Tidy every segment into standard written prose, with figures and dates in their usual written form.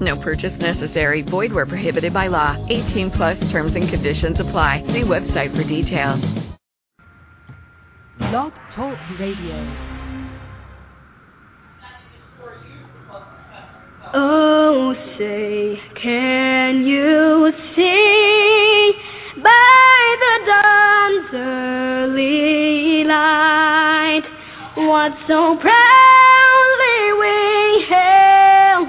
No purchase necessary. Void where prohibited by law. 18 plus terms and conditions apply. See website for details. Blog Talk Radio. Oh, say, can you see by the dawn's early light what so proudly we hailed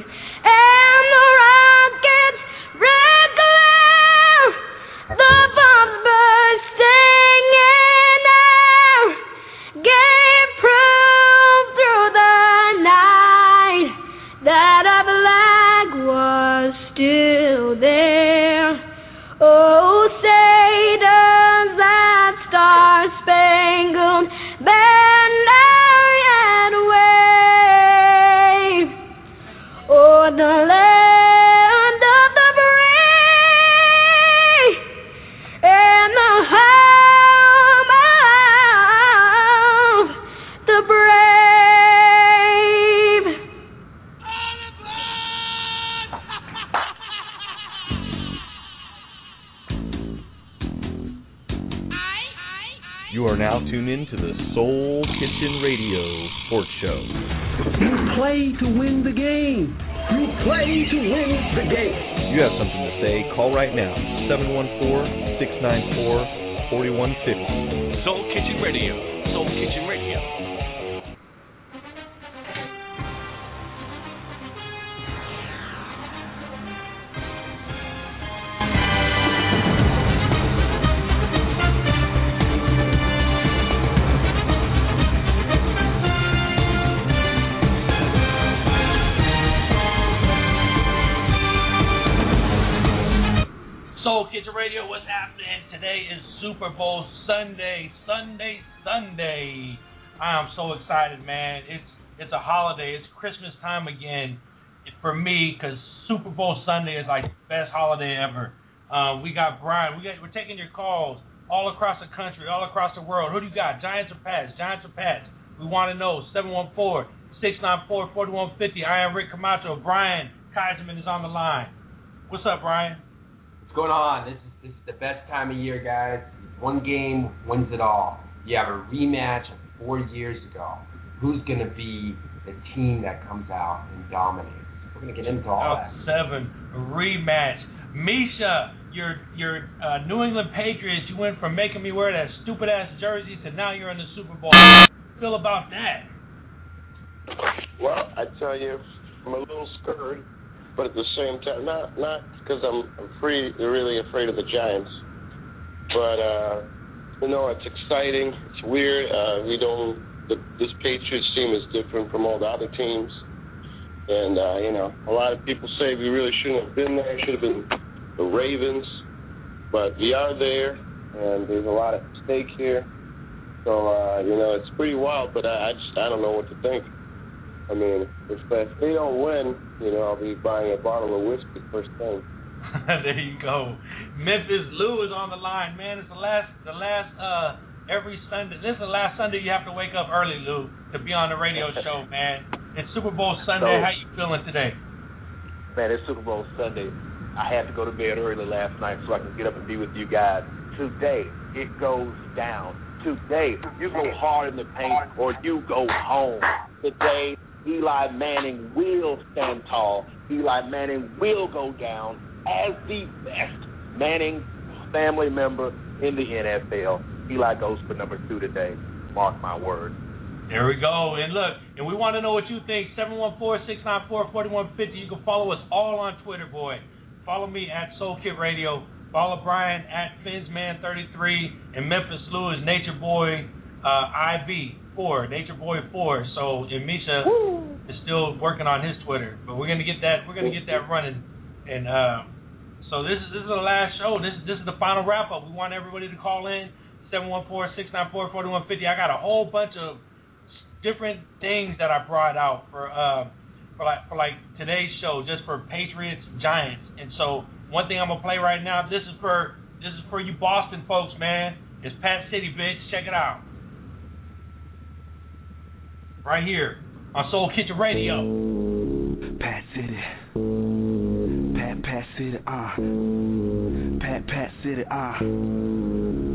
and the rockets' red glare, the bombs bursting in air, gave proof through the night that our flag was still there. Oh, say does that star-spangled banner yet wave o'er the land of the brave and the home of the brave? You are now tuned in to the Soul Kitchen Radio Sports Show. You play to win the game. You play to win the game. You have something to say, call right now. 714-694-4150. Soul Kitchen Radio. Soul Kitchen Radio. Super Bowl Sunday. I am so excited, man. It's a holiday. It's Christmas time again for me because Super Bowl Sunday is like the best holiday ever. We got Brian. We're taking your calls all across the country, all across the world. Who do you got? Giants or Pats? Giants or Pats? We want to know. 714-694-4150. I am Rick Camacho. Brian Kaiserman is on the line. What's up, Brian? What's going on? This is the best time of year, guys. One game wins it all. You have a rematch of 4 years ago. Who's going to be the team that comes out and dominates? We're going to get into all that. Seven rematch. Misha, your New England Patriots, you went from making me wear that stupid-ass jersey to now you're in the Super Bowl. How do you feel about that? Well, I tell you, I'm a little scared, but at the same time, not because I'm really afraid of the Giants. But, it's exciting. It's weird. This Patriots team is different from all the other teams. And, a lot of people say we really shouldn't have been there. It should have been the Ravens. But we are there, and there's a lot at stake here. So, it's pretty wild, but I don't know what to think. I mean, if they don't win, I'll be buying a bottle of whiskey first thing. There you go. Memphis Lou is on the line, man. It's the last Sunday you have to wake up early, Lou, to be on the radio show, man. It's Super Bowl Sunday. So, how you feeling today? Man, it's Super Bowl Sunday. I had to go to bed early last night so I can get up and be with you guys. Today, it goes down. Today, you go hard in the paint or you go home. Today, Eli Manning will stand tall. Eli Manning will go down as the best Manning family member in the NFL. Eli goes for number 2 today. Mark my word. There we go. And look, and we want to know what you think. 714-694-4150. You can follow us all on Twitter, boy. Follow me at Soul Kit Radio. Follow Brian at Finsman33. And Memphis Lou is Nature Boy IV. So, and Misha is still working on his Twitter, but we're gonna get that. We're gonna get that running. And so this is the last show. This is the final wrap up. We want everybody to call in 714-694-4150. I got a whole bunch of different things that I brought out for today's show, just for Patriots Giants. And so one thing I'm gonna play right now. This is for you Boston folks, man. It's Pat City, bitch. Check it out. Right here on Soul Kitchen Radio. Pat City.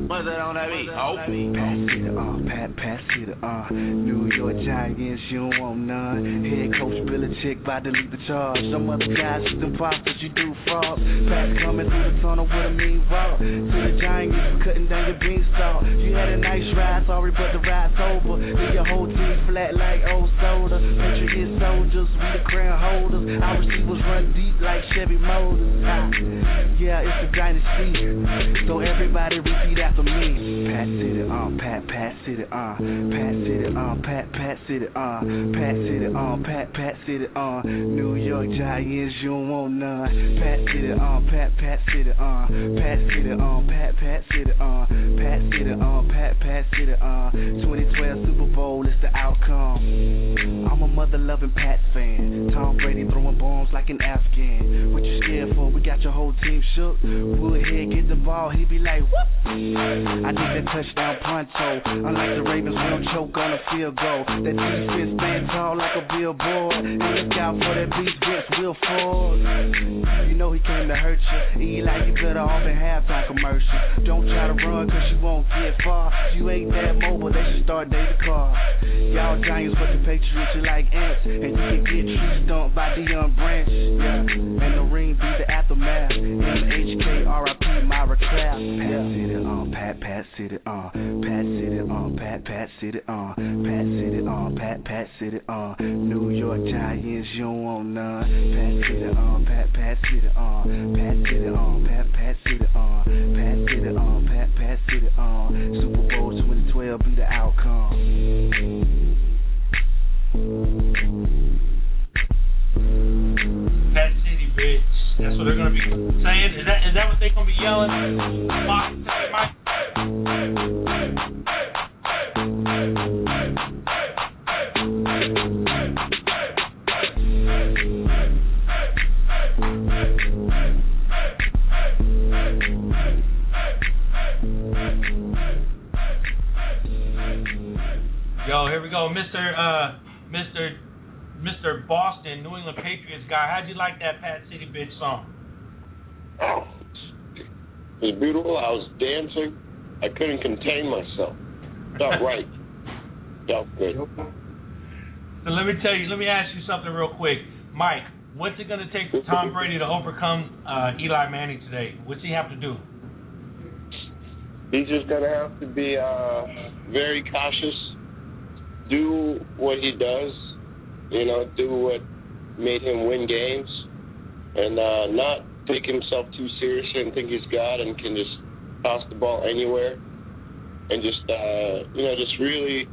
What's that on that beat? Oh, Pat City. New York Giants, you don't want none. Head coach Belichick about to lead the charge. Some other guys just imposters, you do fraud. Pat coming through the tunnel with a mean rock. To the Giants, cutting down your beanstalk. You had a nice ride, sorry, but the ride's over. Leave your whole team flat like old soda. Patriot soldiers, we the crown holders. Our receivers run deep like Chevy Motors. Yeah, it's the dynasty. So everybody repeat after me. Pat City on. New York Giants, you don't want none. Pat City on. 2012 Super Bowl is the outcome. I'm a mother loving Pats fan. Tom Brady throwing bombs like an Afghan. What you scared for? We got your whole team shook. Woodhead get the ball, he be like, whoop. I need that touchdown pronto. Unlike the Ravens, we don't choke on a field goal. That defense stand tall like a billboard. And look out for that beast, Vince Wilfork. You know he came to hurt you. Eli, you better off in halftime commercial. Don't try to run, cause you won't get far. You ain't that mobile, they should start dating cars. Y'all Giants, but the Patriots, you like ants. And you can get you stumped by Deion Branch. Yeah. And the ring be the aftermath. MHK, RIP, Myra Clapp. Pat City on. New York Giants, you don't want none. Pat City on. Super Bowl 2012 be the outcome. Pat City, bitch. That's what they're gonna be saying. Is that what they're gonna be yelling? Yo, here we go, Mr. Boston, New England Patriots guy. How'd you like that Pat City bitch song? Oh, it was beautiful. I was dancing. I couldn't contain myself. Felt right. Felt good. So let me ask you something real quick. Mike, what's it going to take for Tom Brady to overcome Eli Manning today? What's he have to do? He's just going to have to be very cautious, do what he does, you know, do what made him win games, and not take himself too seriously and think he's God and can just toss the ball anywhere, and just really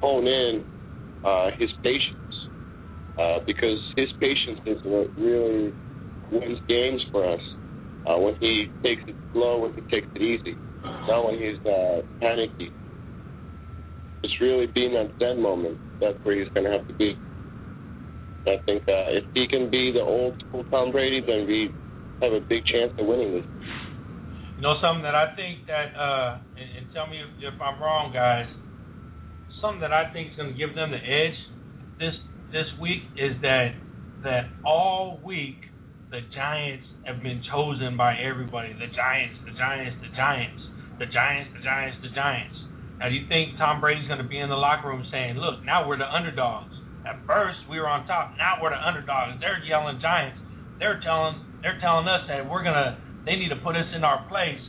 hone in his patience, because his patience is what really wins games for us. When he takes it slow, when he takes it easy, not when he's panicky. Just really being that Zen moment. That's where he's going to have to be. I think if he can be the old school Tom Brady, then we have a big chance of winning this. You know, something that I think that, and tell me if I'm wrong, guys, something that I think is going to give them the edge this week is that all week the Giants have been chosen by everybody. The Giants. Now, do you think Tom Brady's going to be in the locker room saying, look, now we're the underdogs. At first, we were on top. Now we're the underdogs. They're yelling Giants. They're telling us that they need to put us in our place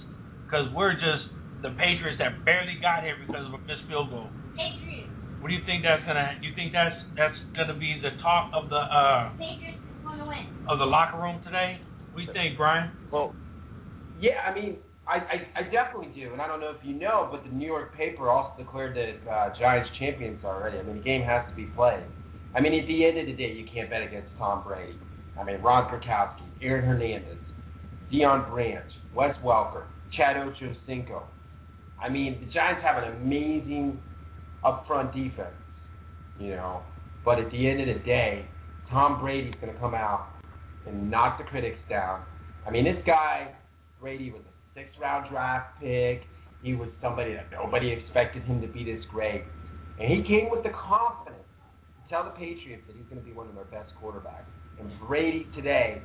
because we're just the Patriots that barely got here because of a missed field goal. Patriots. What do you think that's gonna? You think that's gonna be the talk of the Patriots wanna win. Of the locker room today? What do you think, Brian? Well, yeah, I mean, I definitely do, and I don't know if you know, but the New York paper also declared that Giants champions already. I mean, the game has to be played. I mean, at the end of the day, you can't bet against Tom Brady. I mean, Ron Krakowski, Aaron Hernandez, Deion Branch, Wes Welker, Chad Ochocinco. I mean, the Giants have an amazing upfront defense, you know. But at the end of the day, Tom Brady's going to come out and knock the critics down. I mean, this guy, Brady, was a 6th-round draft pick. He was somebody that nobody expected him to be this great. And he came with the confidence to tell the Patriots that he's going to be one of their best quarterbacks. And Brady today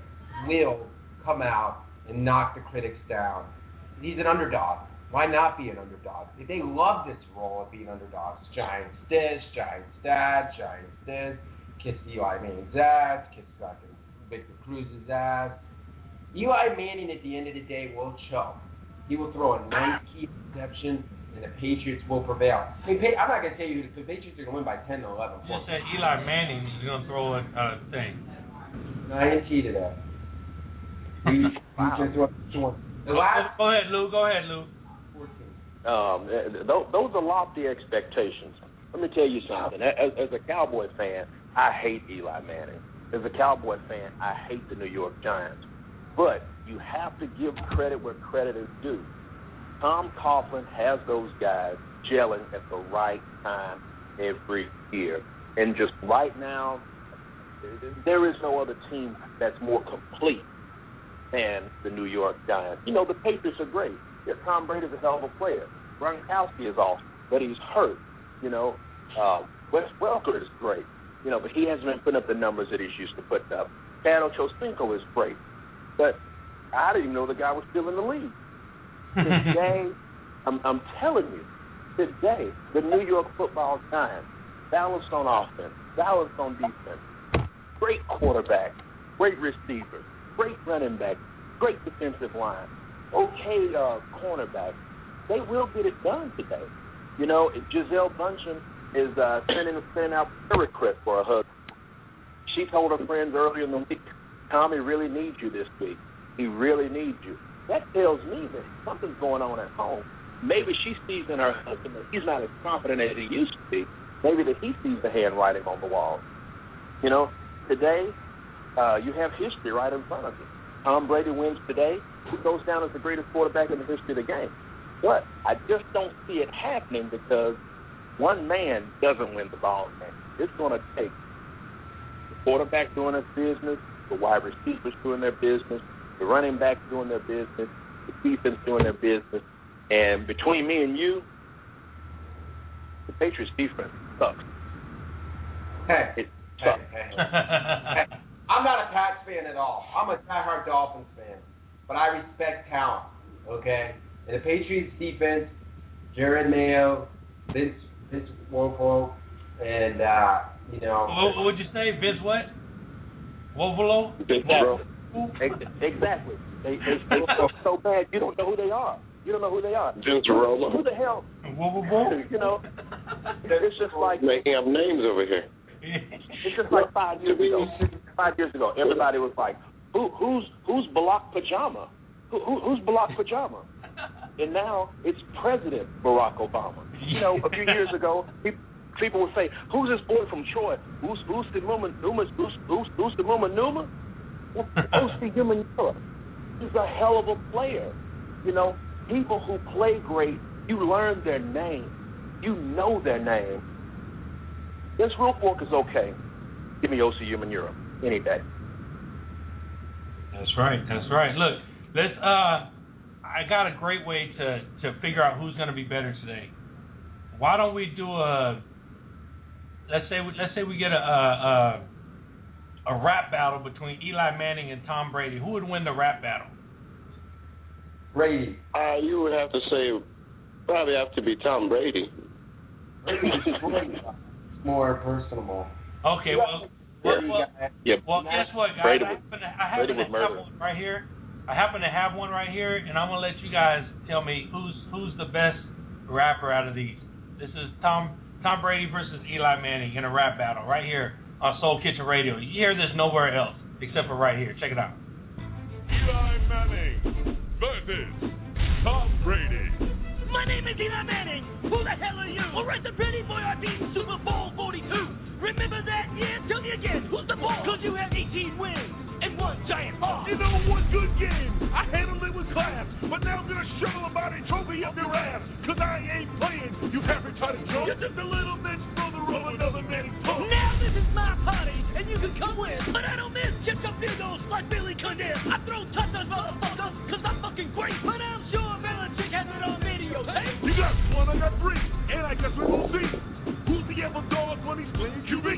will come out and knock the critics down. He's an underdog. Why not be an underdog? They love this role of being underdogs. Giants this, Giants that, Giants this. Kiss Eli Manning's ass, kiss Victor Cruz's ass. Eli Manning, at the end of the day, will choke. He will throw a 9-key interception, and the Patriots will prevail. I mean, I'm not going to tell you, the Patriots are going to win by 10 to 11. You said Eli Manning is going to throw a thing. No, I didn't key to that. Wow. Go ahead, Lou. Those are lofty expectations. Let me tell you something. As a Cowboy fan, I hate Eli Manning. As a Cowboy fan, I hate the New York Giants. But you have to give credit where credit is due. Tom Coughlin has those guys gelling at the right time every year. And just right now, there is no other team that's more complete than the New York Giants. You know, the Patriots are great. Yeah, Tom Brady's a hell of a player. Gronkowski is awesome, but he's hurt. You know, Wes Welker is great. You know, but he hasn't been putting up the numbers that he's used to putting up. Chad Ochocinco is great, but I didn't even know the guy was still in the league. Today, I'm telling you, today the New York Football Giants, balanced on offense, balanced on defense, great quarterback, great receiver, great running back, great defensive line. Okay, cornerback. They will get it done today. You know, Gisele Bundchen is sending out a request for a hug. She told her friends earlier in the week, Tommy really needs you this week. He really needs you. That tells me that something's going on at home. Maybe she sees in her husband that he's not as confident as he used to be. Maybe that he sees the handwriting on the wall. You know, today you have history right in front of you. Tom Brady wins today. He goes down as the greatest quarterback in the history of the game. But I just don't see it happening because one man doesn't win the ball game. It's going to take the quarterback doing his business, the wide receivers doing their business, the running back doing their business, the defense doing their business. And between me and you, the Patriots' defense sucks. Hey. It sucks. Hey. I'm not a Pats fan at all. I'm a diehard Dolphins fan. But I respect talent, okay? And the Patriots defense, Jared Mayo, Vince Wilfork, and, you know. What would you say? Vince what? Wilfork? Exactly. They look so bad, you don't know who they are. You don't know who they are. Vince Rolo. Who the hell? Wilfork? You know, it's just like. Making up names over here. It's just like 5 years ago. 5 years ago, everybody was like, "Who's Barack Pajama? Who's Barack Pajama?" And now it's President Barack Obama. You know, a few years ago, people would say, "Who's this boy from Troy? Who's the Numa? O.C. Umanura. He's a hell of a player." You know, people who play great, you learn their name, you know their name. This real fork is okay. Give me O.C. Umanura any day. That's right. Look, let's. I got a great way to figure out who's going to be better today. Why don't we do a? Let's say we get a rap battle between Eli Manning and Tom Brady. Who would win the rap battle? Brady. You would have to say probably have to be Tom Brady. More personable. Okay. Well, guess what, guys? I happen to have one right here, and I'm gonna let you guys tell me who's the best rapper out of these. This is Tom Tom Brady versus Eli Manning in a rap battle right here on Soul Kitchen Radio. You hear this nowhere else except for right here. Check it out. Eli Manning versus Tom Brady. My name is Eli Manning. Who the hell are you? All right, the pretty boy I beat in Super Bowl 42. Remember that? Yeah, tell me again. Who's the ball? Because you had 18 wins and one giant loss. You know, one good game. I handled it with class, but now I'm going to shovel about a trophy up your ass. Because I ain't playing, you haven't tried to joke. You're just a little bitch further on another man's toe. Now this is my party, and you can come with. But I don't miss chips up your nose like Billy Condell. I throw touchdowns, motherfuckers, because I'm fucking great. But I'm sure Belichick has it on me. Hey. You got one, I got three, and I guess we will see who's the ever-dog when he's playing QB.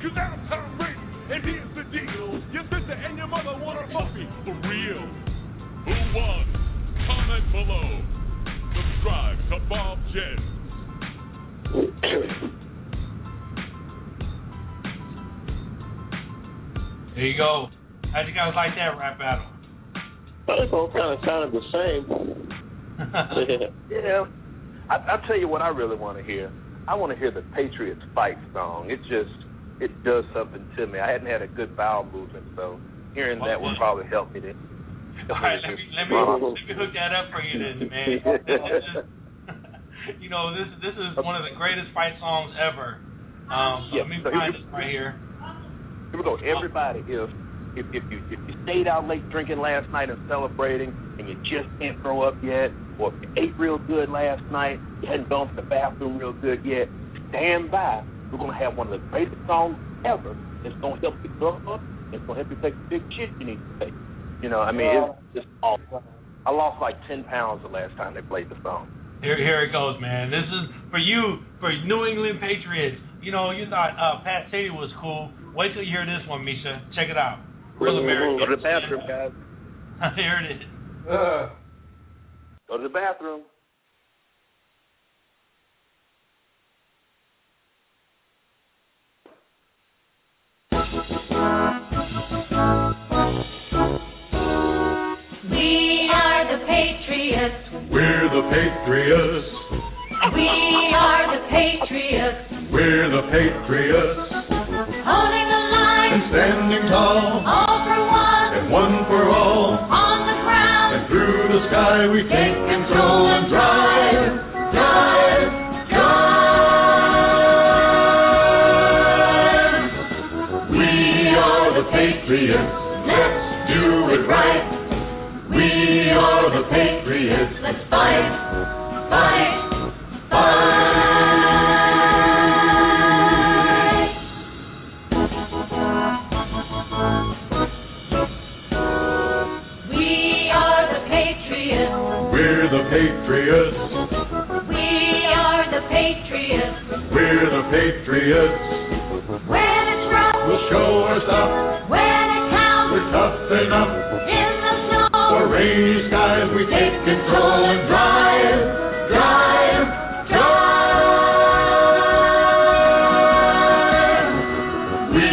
Cause I'm Tom Brady, and here's the deal. Your sister and your mother want a puppy. For real. Who won? Comment below. Subscribe to Bob Jen. There you go. How'd you guys like that rap battle? Well, they both kind of sounded the same. Yeah, I tell you what I really want to hear. I want to hear the Patriots fight song. It does something to me. I hadn't had a good bowel movement, so hearing that would probably help me. All right, let me hook that up for you then, man. You know, this is one of the greatest fight songs ever. Let me find it right here. Here we go. Everybody is. If you stayed out late drinking last night and celebrating, and you just can't throw up yet, or if you ate real good last night, you hadn't gone to the bathroom real good yet, stand by. We're going to have one of the greatest songs ever that's going to help you throw up, that's going to help you take the big shit you need to take. You know, I mean, it's just awesome. I lost like 10 pounds the last time they played the song. Here it goes, man. This is for you, for New England Patriots. You know, you thought Pat Sadie was cool. Wait till you hear this one, Misha. Check it out. Real American. Go to the bathroom, guys. Here it is. Go to the bathroom. We are the Patriots. We're the Patriots. We are the Patriots. We're the Patriots. Holding the line and standing tall. All for one and one for all. On the ground and through the sky, we take control and drive. We are the Patriots. Let's do it right. We are the Patriots. Let's fight, fight, fight. Patriots. We are the Patriots. We're the Patriots. When it's rough, we'll show our stuff. When it counts, we're tough enough. In the snow or rainy skies, we take control and drive, drive, drive. We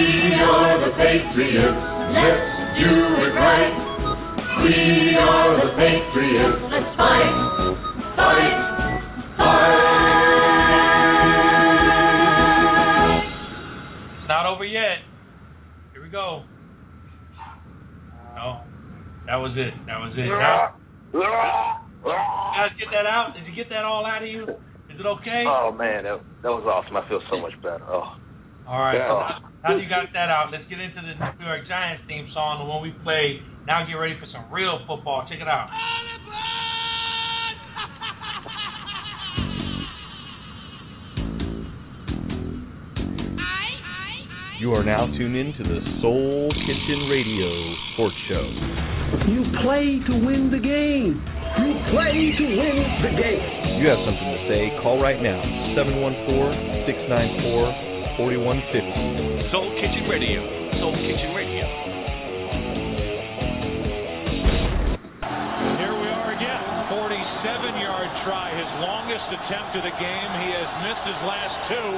are the Patriots. Let's do it right. We are the Patriots. Let's fight. Fight, fight. It's not over yet. Here we go. No, that was it. You guys get that out? Did you get that all out of you? Is it okay? Oh man, that was awesome. I feel so much better. Oh. All right. Yeah. How you got that out? Let's get into the New York Giants theme song. And when we play, now get ready for some real football. Check it out. You are now tuned in to the Soul Kitchen Radio Sports Show. You play to win the game. You play to win the game. You have something to say, call right now. 714-694-4150. Soul Kitchen Radio. Soul Kitchen Radio. Here we are again. 47-yard try. His longest attempt of the game. He has missed his last two.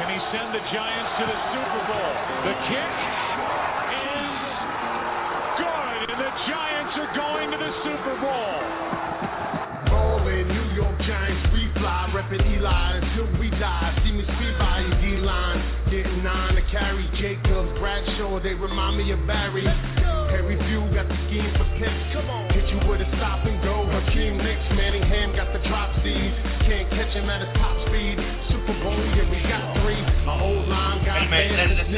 Can he send the Giants to the Super Bowl? The kick is good, and the Giants are going to the Super Bowl. Oh, and New York Giants, we fly, reppin' Eli until we carry Jacobs, Bradshaw, they remind me of Barry. Harry View got the scheme for tips. Hit you with a stop and go. Hakeem Nicks, Manningham got the drop seeds. Can't catch him at his top speed. Super Bowl, yeah, we got three. My old line got banned.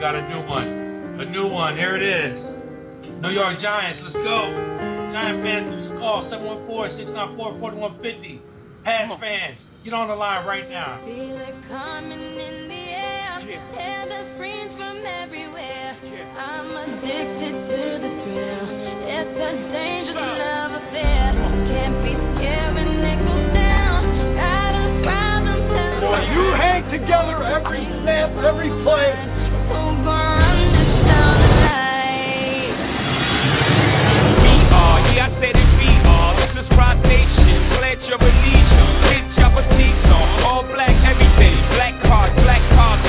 Got a new one. A new one. Here it is. New York Giants, let's go. Giant fans, just call 714-694-4150. Pass fans, get on the line right now. Feel it coming in the air. Hear the screams from everywhere. I'm addicted to the thrill. It's a dangerous love affair. Can't be scared when it goes down. Got a problem telling. Boy, you hang together every snap, every play. Over under tonight. We are, yeah, I said it. We are. This is Rock Nation. Pledge your relief. All black everything, black cars,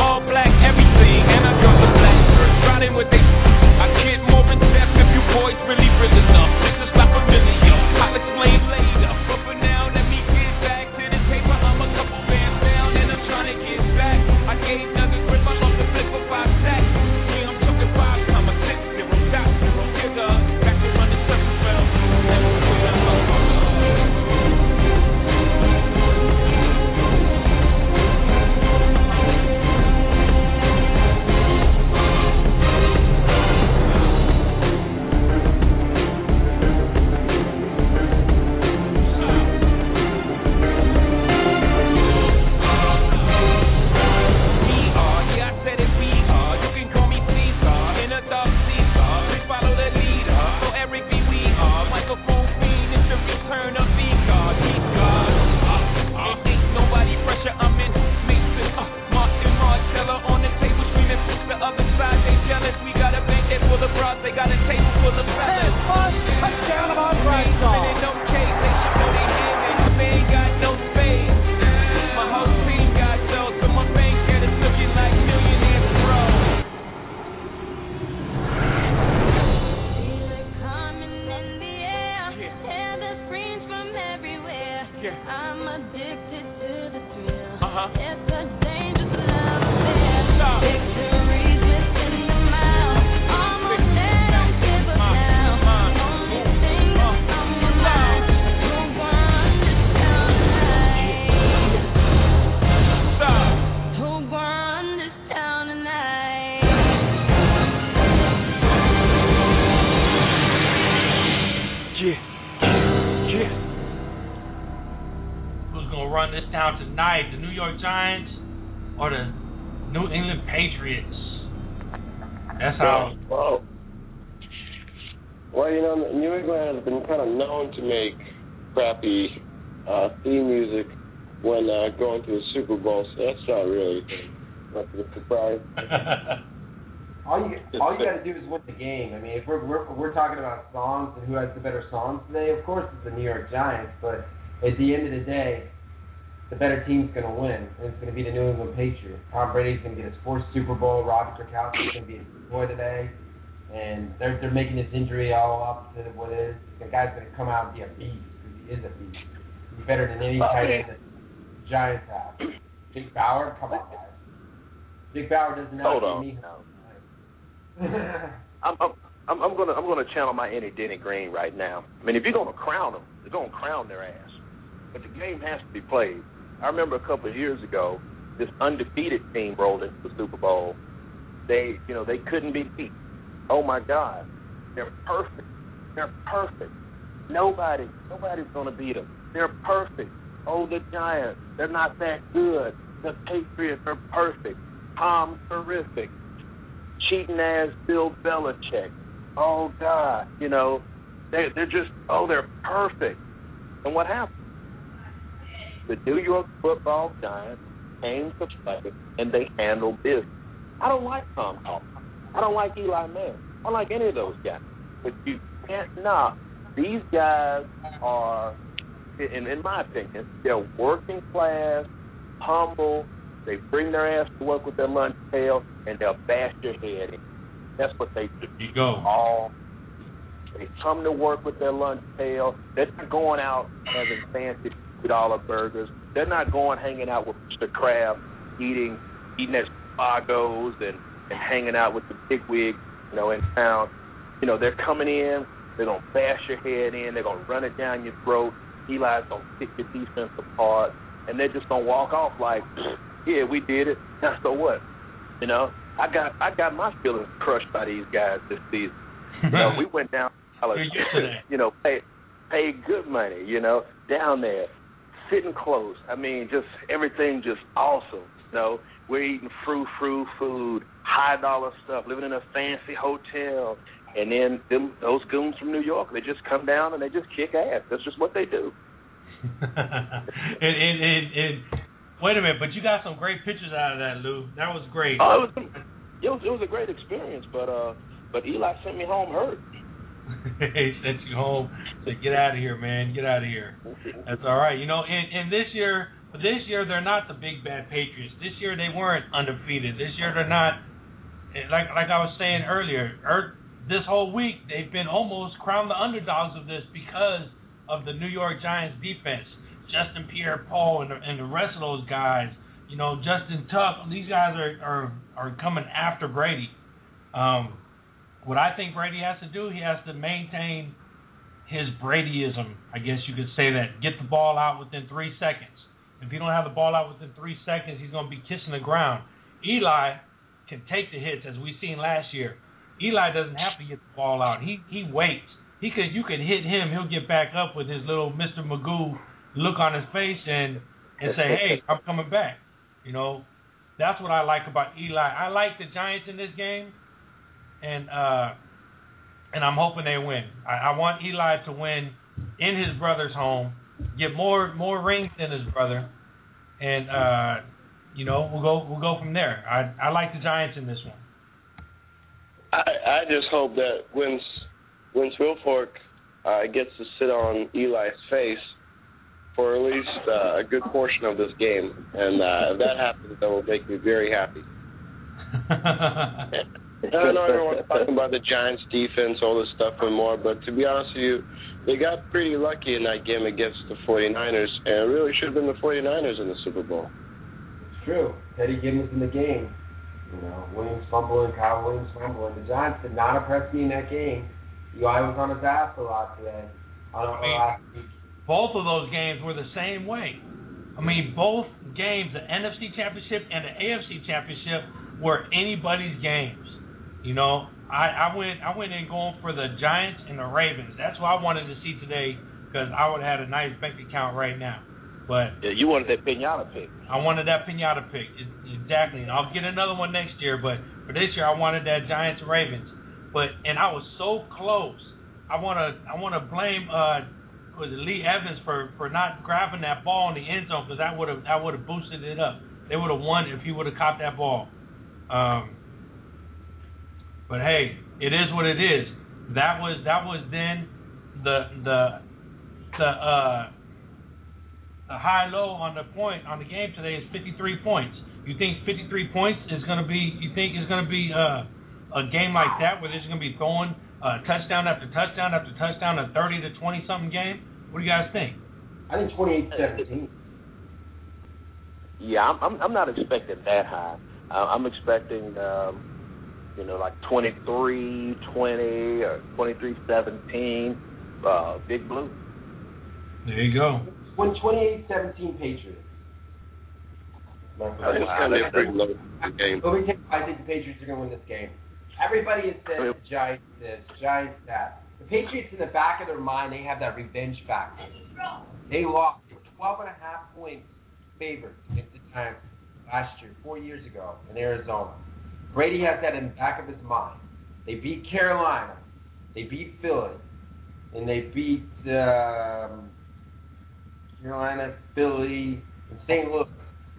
all black everything, and I got the black shirt, riding with they, I get more in depth if you boys really risen up, this is not familiar, I'll explain later, but for now let me get back to the paper, I'm a couple bands down and I'm trying to get back, I gave nothing with my mom to flip for 5 sacks, yeah I'm talking 5, 6, 0, dot, 0, nigga, back to run the circle round. Tonight, the New York Giants or the New England Patriots. That's how. Whoa. Well, you know, New England has been kind of known to make crappy theme music when going to the Super Bowl, so that's not really much of a surprise. all you got to do is win the game. I mean, if we're talking about songs and who has the better songs today, of course it's the New York Giants, but at the end of the day, the better team's going to win, and it's going to be the New England Patriots. Tom Brady's going to get his 4th Super Bowl. Rob Gronkowski's going to be a boy today, and they're making this injury all up to what it is. The guy's going to come out and be a beast, because he is a beast. He's better than any tight end that the Giants have. Dick Bauer? Come on, guys. Dick Bauer does not give me home. I'm going to channel my inner Denny Green right now. I mean, if you're going to crown them, you're going to crown their ass. But the game has to be played. I remember a couple of years ago, this undefeated team rolled into the Super Bowl. They couldn't be beat. Oh, my God. They're perfect. They're perfect. Nobody's going to beat them. They're perfect. Oh, the Giants, they're not that good. The Patriots are perfect. Tom's terrific. Cheating-ass Bill Belichick. Oh, God. You know, they're perfect. And what happened? The New York football Giants came to play, and they handled business. I don't like Tom Coughlin. I don't like Eli Manning. I don't like any of those guys. But you can't knock. These guys are, in my opinion, they're working class, humble. They bring their ass to work with their lunch pail, and they'll bash your head in. That's what they do. You go. They come to work with their lunch pail. They're not going out having fancy $2 burgers. They're not going hanging out with Mr. Crab eating eating at Spago's and hanging out with the bigwigs, you know, in town. You know, they're coming in, they're going to bash your head in, they're going to run it down your throat, Eli's going to pick your defense apart, and they're just going to walk off like, yeah, we did it, now so what? You know, I got my feelings crushed by these guys this season. You know, we went down to college, you know, paid good money, you know, down there, sitting close. I mean, just everything just awesome, you know. We're eating frou-frou food, high-dollar stuff, living in a fancy hotel. And then those goons from New York, they just come down and they just kick ass. That's just what they do. And wait a minute, but you got some great pictures out of that, Lou. That was great. Oh, it was a great experience, but Eli sent me home hurt. He sent you home. Said, get out of here, man. Get out of here. That's all right. You know, and this year they're not the big bad Patriots. This year they weren't undefeated. This year they're not. Like I was saying earlier, this whole week they've been almost crowned the underdogs of this because of the New York Giants defense. Justin Pierre-Paul and the rest of those guys, you know, Justin Tuck, these guys are coming after Brady. What I think Brady has to do, he has to maintain his Bradyism, I guess you could say that. Get the ball out within 3 seconds. If you don't have the ball out within 3 seconds, he's going to be kissing the ground. Eli can take the hits, as we seen last year. Eli doesn't have to get the ball out. He waits. You could hit him, he'll get back up with his little Mr. Magoo look on his face and say, hey, I'm coming back. You know, that's what I like about Eli. I like the Giants in this game, and I'm hoping they win. I want Eli to win in his brother's home, get more rings than his brother, and you know, we'll go from there. I like the Giants in this one. I just hope that Vince Wilfork gets to sit on Eli's face for at least a good portion of this game. And if that happens, that will make me very happy. I know everyone's talking about the Giants' defense, all this stuff and more, but to be honest with you, they got pretty lucky in that game against the 49ers, and it really should have been the 49ers in the Super Bowl. It's true. Teddy Gibbons in the game. You know, Williams fumbling, Kyle Williams fumbling. The Giants did not impress me in that game. Eli was on his ass a lot today. I mean, last week. Both of those games were the same way. I mean, both games, the NFC Championship and the AFC Championship, were anybody's games. You know, I went in going for the Giants and the Ravens. That's what I wanted to see today because I would have had a nice bank account right now. But yeah, you wanted that piñata pick. I wanted that piñata pick, exactly. And I'll get another one next year, but for this year I wanted that Giants and Ravens. And I was so close. I wanna blame Lee Evans for not grabbing that ball in the end zone because that would have boosted it up. They would have won if he would have caught that ball. But hey, it is what it is. That was then the high low on the point on the game today is 53 points. You think 53 points is gonna be? You think it's gonna be a game like that where they're just gonna be throwing? Touchdown after touchdown after touchdown, a 30 to 20-something game? What do you guys think? I think 28-17. Yeah, I'm not expecting that high. I'm expecting, you know, like 23-20 or 23-17, Big Blue. There you go. 28-17 Patriots. I think the Patriots are going to win this game. Everybody has said the Giants this, the Giants that. The Patriots, in the back of their mind, they have that revenge factor. They lost 12.5 points favored against the Giants last year, 4 years ago, in Arizona. Brady has that in the back of his mind. They beat Carolina. They beat Philly. And they beat Carolina, Philly, and St. Louis.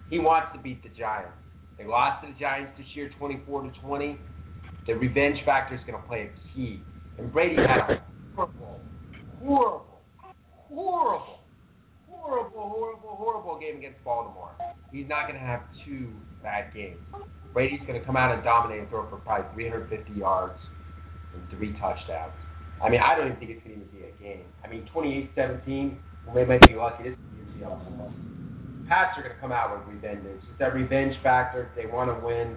He wants to beat the Giants. They lost to the Giants this year, 24-20. The revenge factor is going to play a key. And Brady had a horrible game against Baltimore. He's not going to have two bad games. Brady's going to come out and dominate and throw for probably 350 yards and 3 touchdowns. I mean, I don't even think it's going to be a game. I mean, 28-17, they might be lucky. This is going to be awesome. Pats are going to come out with revenge. It's just that revenge factor. They want to win.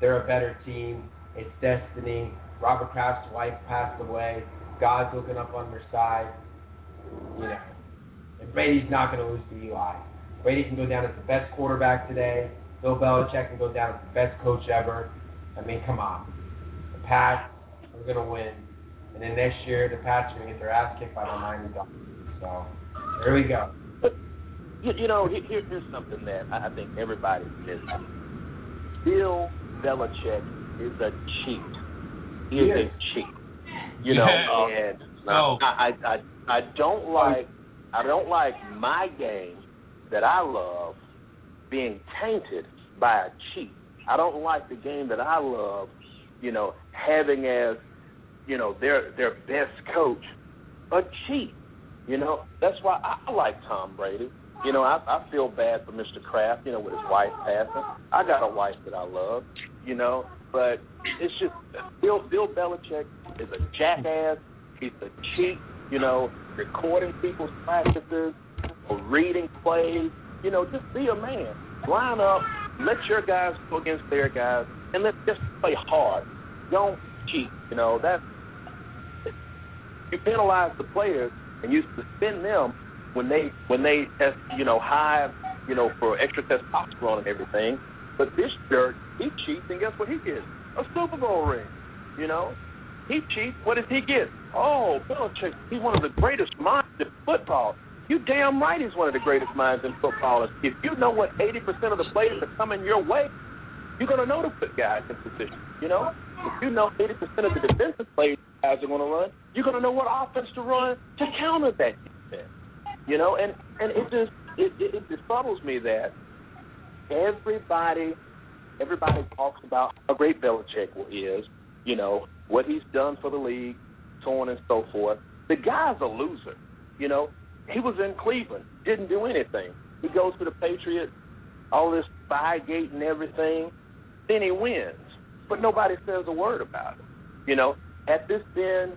They're a better team. It's destiny. Robert Kraft's wife passed away. God's looking up on their side. You know, and Brady's not going to lose to Eli. Brady can go down as the best quarterback today. Bill Belichick can go down as the best coach ever. I mean, come on. The Pats are going to win. And then next year, the Pats are going to get their ass kicked by the Miami Dolphins. So, there we go. But, you know, here's something that I think everybody's missing. Bill Belichick is a cheat. He is a cheat. You know, and I don't like my game that I love being tainted by a cheat. I don't like the game that I love, you know, having as, you know, their best coach a cheat. You know, that's why I like Tom Brady. You know, I feel bad for Mr. Kraft, you know, with his wife passing. I got a wife that I love, you know, but it's just Bill Belichick is a jackass. He's a cheat, you know, recording people's practices or reading plays. You know, just be a man. Line up, let your guys go against their guys, and let's just play hard. Don't cheat. You know, that's – you penalize the players and you suspend them when they test, you know, high, you know, for extra testosterone and everything. But this jerk, he cheats, and guess what he gets? A Super Bowl ring, you know? He cheats, what does he get? Oh, Belichick, he's one of the greatest minds in football. You damn right he's one of the greatest minds in football. If you know what 80% of the players are coming your way, you're going to know to put guys in position, you know? If you know 80% of the defensive players guys are going to run, you're going to know what offense to run to counter that defense, you know? And it just it befuddles me that everybody talks about how great Belichick is, you know, what he's done for the league, so on and so forth. The guy's a loser, you know. He was in Cleveland, didn't do anything. He goes to the Patriots, all this Spygate and everything, then he wins. But nobody says a word about it, you know. Had this been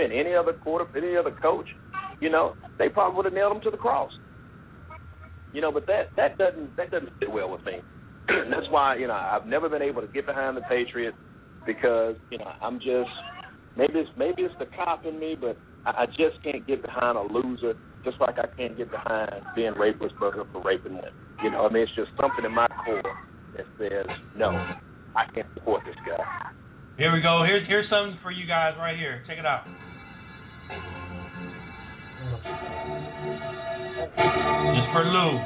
any other coach, you know, they probably would have nailed him to the cross. You know, but that doesn't sit well with me. That's why, you know, I've never been able to get behind the Patriots because, you know, I'm just maybe it's the cop in me, but I just can't get behind a loser, just like I can't get behind Ben Roethlisberger for raping women. You know, I mean, it's just something in my core that says no, I can't support this guy. Here we go. Here's something for you guys right here. Check it out. Just for Lou.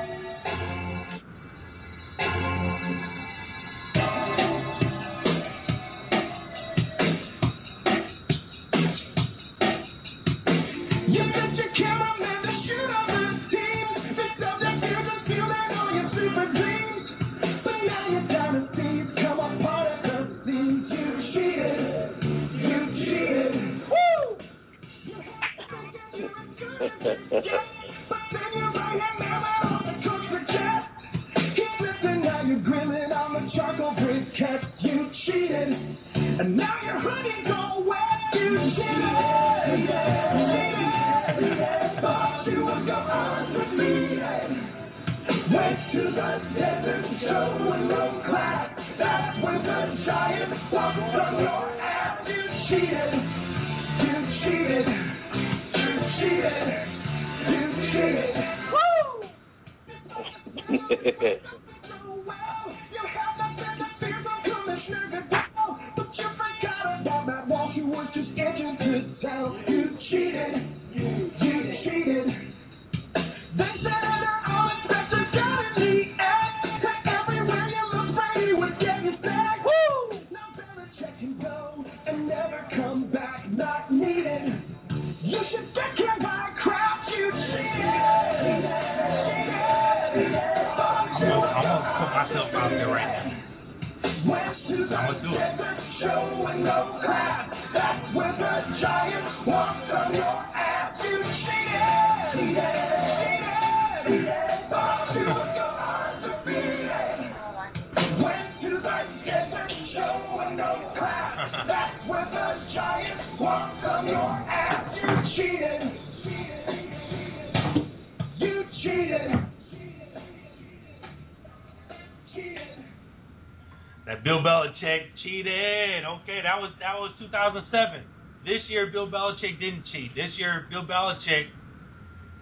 You bet you kill a man to shoot up his team. Fix up that feel, just feel that all your super dreams. But now you're down to see it come apart at the seams. You cheated. You cheated. Woo! But then you're right and now out on the coach for Cat. He's missing, now you're grilling on the charcoal brick cat. You cheated, and now your hoodie's all wet. You cheated, cheated. Thought you would go on with me. Went to the desert show with no class. That's when the Giants walked on your ass. You cheated, you cheated, you cheated. You cheated. that Bill Belichick cheated. Okay, that was 2007. This year, Bill Belichick didn't cheat. This year, Bill Belichick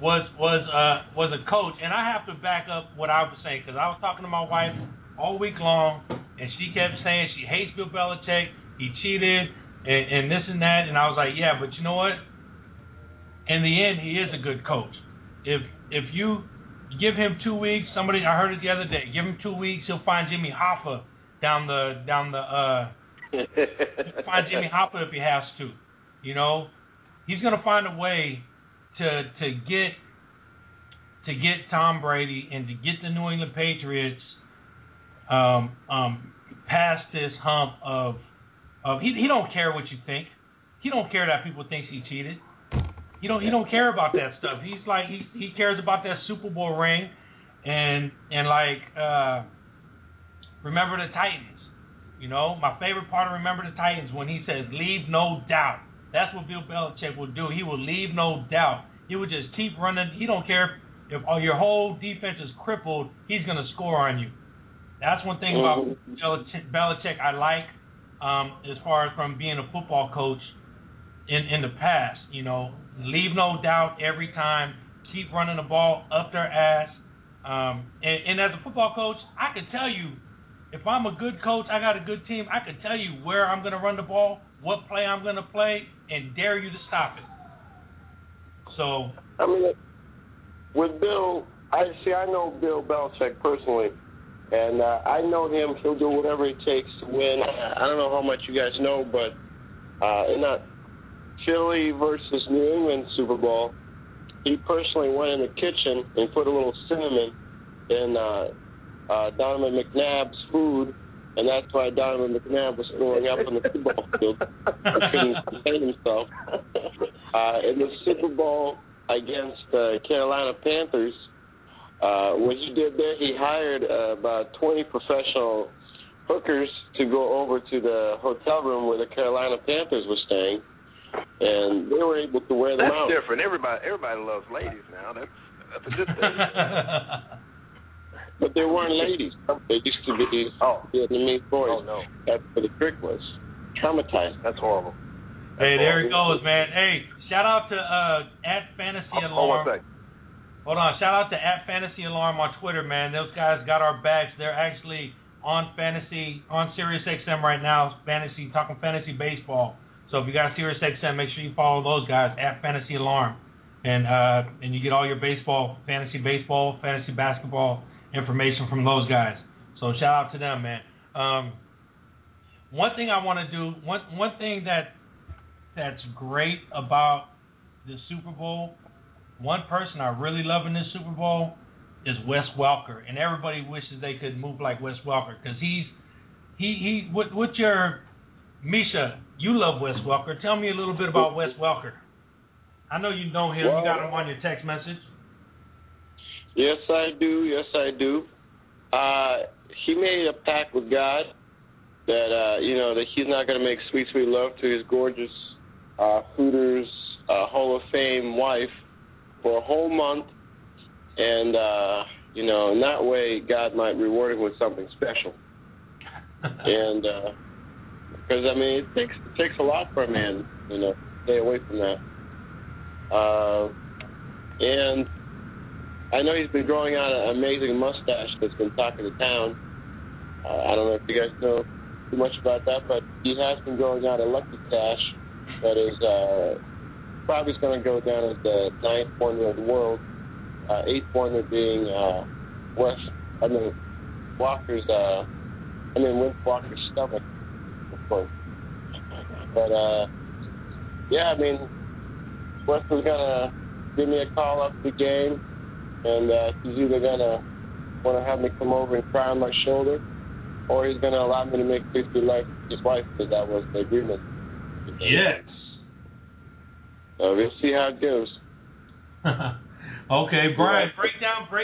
was a coach. And I have to back up what I was saying, because I was talking to my wife all week long, and she kept saying she hates Bill Belichick, he cheated, and this and that. And I was like, yeah, but you know what? In the end, he is a good coach. If you give him 2 weeks, somebody, I heard it the other day, give him 2 weeks, he'll find Jimmy Hoffa down the he'll find Jimmy Hoffa if he has to. You know, he's gonna find a way to get Tom Brady and to get the New England Patriots past this hump of he don't care what you think. He don't care that people think he cheated. He don't care about that stuff. He's like he cares about that Super Bowl ring and like Remember the Titans. You know, my favorite part of Remember the Titans when he says leave no doubt. That's what Bill Belichick will do. He will leave no doubt. He will just keep running. He don't care if your whole defense is crippled. He's going to score on you. That's one thing about Belichick I like as far as from being a football coach in the past. You know, leave no doubt every time. Keep running the ball up their ass. And as a football coach, I can tell you, if I'm a good coach, I got a good team, I can tell you where I'm going to run the ball, what play I'm going to play, and dare you to stop it. So, I mean, with Bill, I know Bill Belichick personally, and I know him. He'll do whatever it takes to win. I don't know how much you guys know, but in that Philly versus New England Super Bowl, he personally went in the kitchen and put a little cinnamon in Donovan McNabb's food, and that's why Donovan McNabb was throwing up on the football field. He couldn't contain himself. In the Super Bowl against the Carolina Panthers, what he did there, he hired about 20 professional hookers to go over to the hotel room where the Carolina Panthers were staying, and they were able to wear them out. That's different. Everybody loves ladies now. That's a good thing. But they weren't ladies. They used to be Vietnamese boys. Oh, no. That's what the trick was. Traumatized. That's horrible. Hey, there it goes, man. Hey, shout out to @FantasyAlarm. Hold on. Shout out to @FantasyAlarm on Twitter, man. Those guys got our backs. They're actually on fantasy, on SiriusXM right now, fantasy, talking fantasy baseball. So if you got SiriusXM, make sure you follow those guys @FantasyAlarm, and you get all your baseball, fantasy basketball information from those guys. So shout out to them, man. One thing I want to do, one thing that's great about the Super Bowl, one person I really love in this Super Bowl is Wes Welker, and everybody wishes they could move like Wes Welker, because he with your Misha, you love Wes Welker. Tell me a little bit about Wes Welker. I know you know him. Well, you got him on your text message. Yes, I do. He made a pact with God that, that he's not going to make sweet, sweet love to his gorgeous Hooters Hall of Fame wife for a whole month. And, in that way, God might reward him with something special. And because, it takes a lot for a man, to stay away from that. And I know he's been growing out an amazing mustache that's been talking to town. I don't know if you guys know too much about that, but he has been growing out a lucky stash that is probably going to go down as the ninth wonder of the world, eighth wonder being Vince Walker's stomach, of course. But, Wes is going to give me a call after the game, and he's either going to want to have me come over and cry on my shoulder, or he's going to allow me to make peace with his wife, because that was the agreement. Yes. So we'll see how it goes. Okay, Brian, break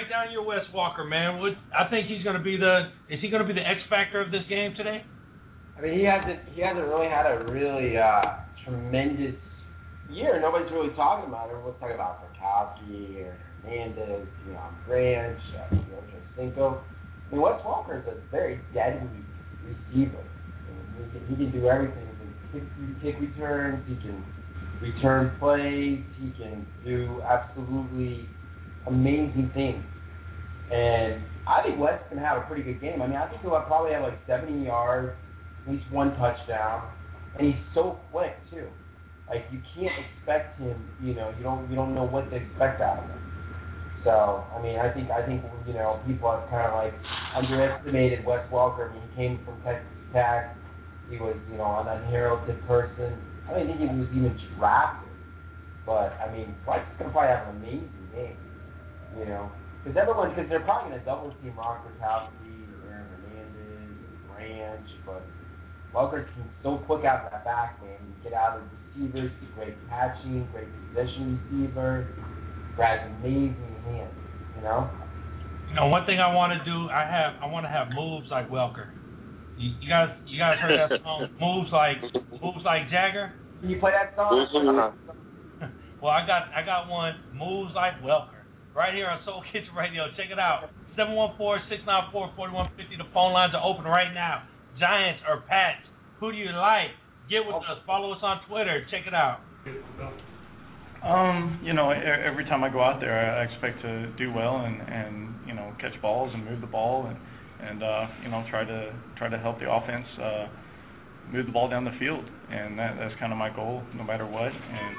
down your Wes Welker, man. I think he's going to be is he going to be the X Factor of this game today? I mean, he hasn't really had a really tremendous year. Nobody's really talking about it. Everyone's talking about Gronkowski or Hernandez, Deion Branch, Chad Ochocinco. I mean, Wes Welker's a very deadly is evil. He can do everything. He can kick returns. He can return plays. He can do absolutely amazing things. And I think Wes can have a pretty good game. I mean, I think he'll probably have like 70 yards, at least one touchdown. And he's so quick, too. Like, you can't expect him, you know, you don't know what to expect out of him. So, I mean, I think you know, people have kind of, like, underestimated Wes Welker. I mean, he came from Texas Tech. He was, you know, an unheralded person. I don't think he was even drafted. But, I mean, Wes is going to probably have an amazing game, you know. Because they're probably going to double-team Ron Krakowski, Aaron Hernandez, Branch, but Welker can so quick out of that back, man. You get out of the receivers, great catching, great possession receiver, grabs amazing hands, you know? You know, one thing I want to do, I want to have moves like Welker. You guys heard that song, Moves Like Jagger? Can you play that song? Uh-huh. Well, I got one, Moves Like Welker. Right here on Soul Kitchen Radio. Check it out. 714-694-4150. The phone lines are open right now. Giants or Pats? Who do you like? Get with us. Follow us on Twitter. Check it out. You know, every time I go out there, I expect to do well and you know, catch balls and move the ball and you know, try to help the offense move the ball down the field. And that's kind of my goal, no matter what. And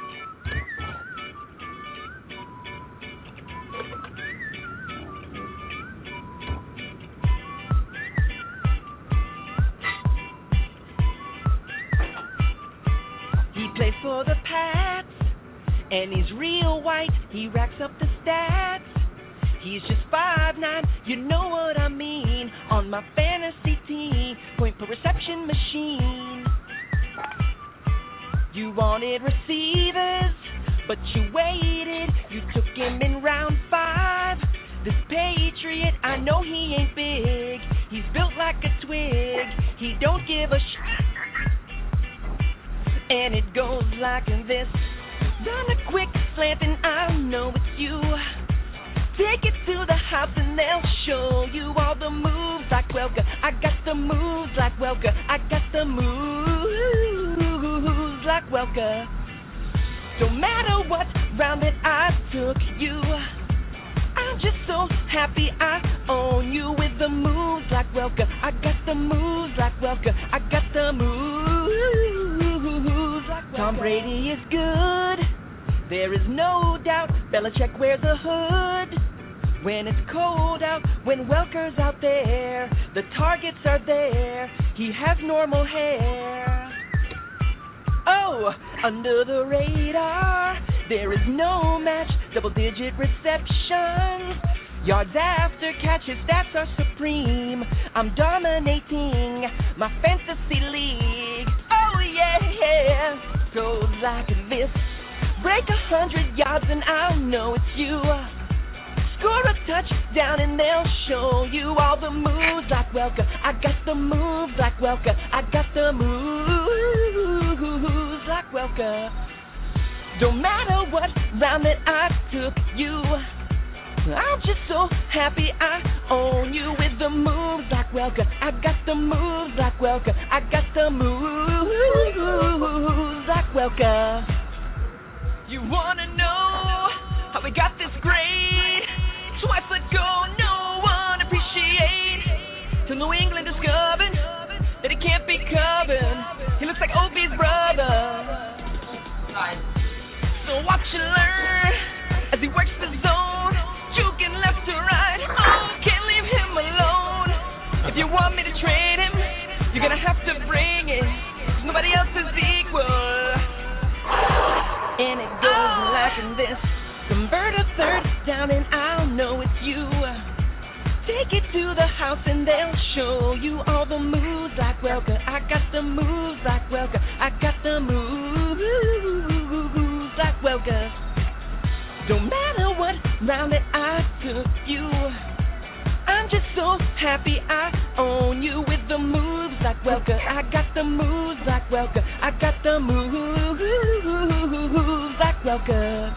play for the Pats, and he's real white. He racks up the stats. He's just 5'9", you know what I mean. On my fantasy team, point per reception machine. You wanted receivers, but you waited. You took him in round 5. This Patriot, I know he ain't big. He's built like a twig. He don't give a shit. And it goes like this. Run a quick slant and I know it's you. Take it to the house and they'll show you all the moves like Welker. I got the moves like Welker. I got the moves like Welker. Don't matter what round that I took you. I'm just so happy I own you with the moves like Welker. I got the moves like Welker. I got the moves. Tom Brady is good, there is no doubt. Belichick wears a hood. When it's cold out, when Welker's out there, the targets are there. He has normal hair. Oh, under the radar, there is no match. Double-digit receptions, yards after catches, stats are supreme. I'm dominating my fantasy league. Oh, yeah. Goes like this. Break 100 yards and I'll know it's you. Score a touchdown and they'll show you all the moves like Welker. I got the moves like Welker. I got the moves like Welker. Don't matter what round that I took you. I'm just so happy I own you with the moves like Welker. I got the moves like Welker. I got the moves like Welker. You wanna know how we got this grade? 2 weeks ago, no one appreciated. Till New England discovered that he can't be covered. He looks like Obie's brother. So watch and learn as he works the zone. Juking left to right, oh, can't leave him alone. If you want me to trade him, you're gonna have to bring it. Nobody else is equal. And it goes like this. Convert a third down and I'll know it's you. Take it to the house and they'll show you all the moves like Welker. I got the moves like Welker. I got the moves like Welker. Don't matter what round that I took you. I'm just so happy I own you with the moves like Welker. I got the moves like Welker. I got the moves like Welker.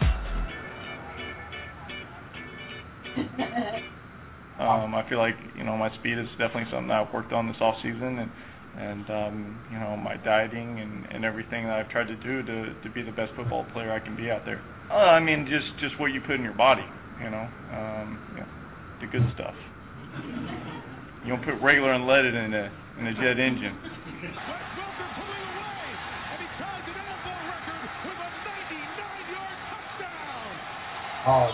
I feel like, you know, my speed is definitely something that I've worked on this offseason, and you know, my dieting and everything that I've tried to do to be the best football player I can be out there. I mean, just what you put in your body, you know, yeah, the good stuff. You don't put regular unleaded in a jet engine. Oh.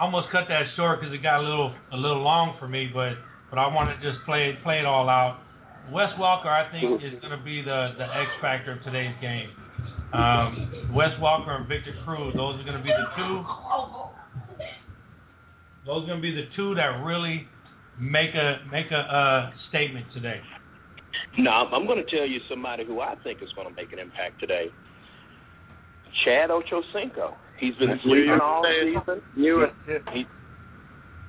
Almost cut that short because it got a little long for me, but I want to just play it all out. Wes Welker, I think, is going to be the X factor of today's game. Wes Welker and Victor Cruz, those are going to be the two that really make a statement today. No, I'm going to tell you somebody who I think is going to make an impact today. Chad Ochocinco. He's been sleeping all season.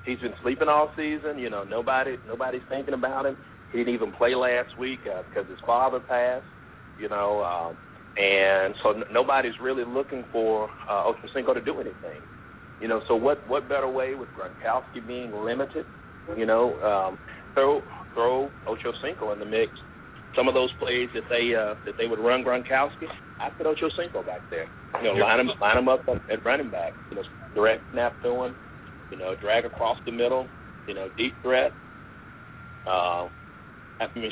He's been sleeping all season. You know, nobody's thinking about him. He didn't even play last week because his father passed. You know, and so nobody's really looking for Ochocinco to do anything. You know, so what better way with Gronkowski being limited? You know, throw Ochocinco in the mix. Some of those plays that they would run Gronkowski, I put Ochocinco back there. You know, line him up at running back. You know, direct snap to him. You know, drag across the middle. You know, deep threat. Today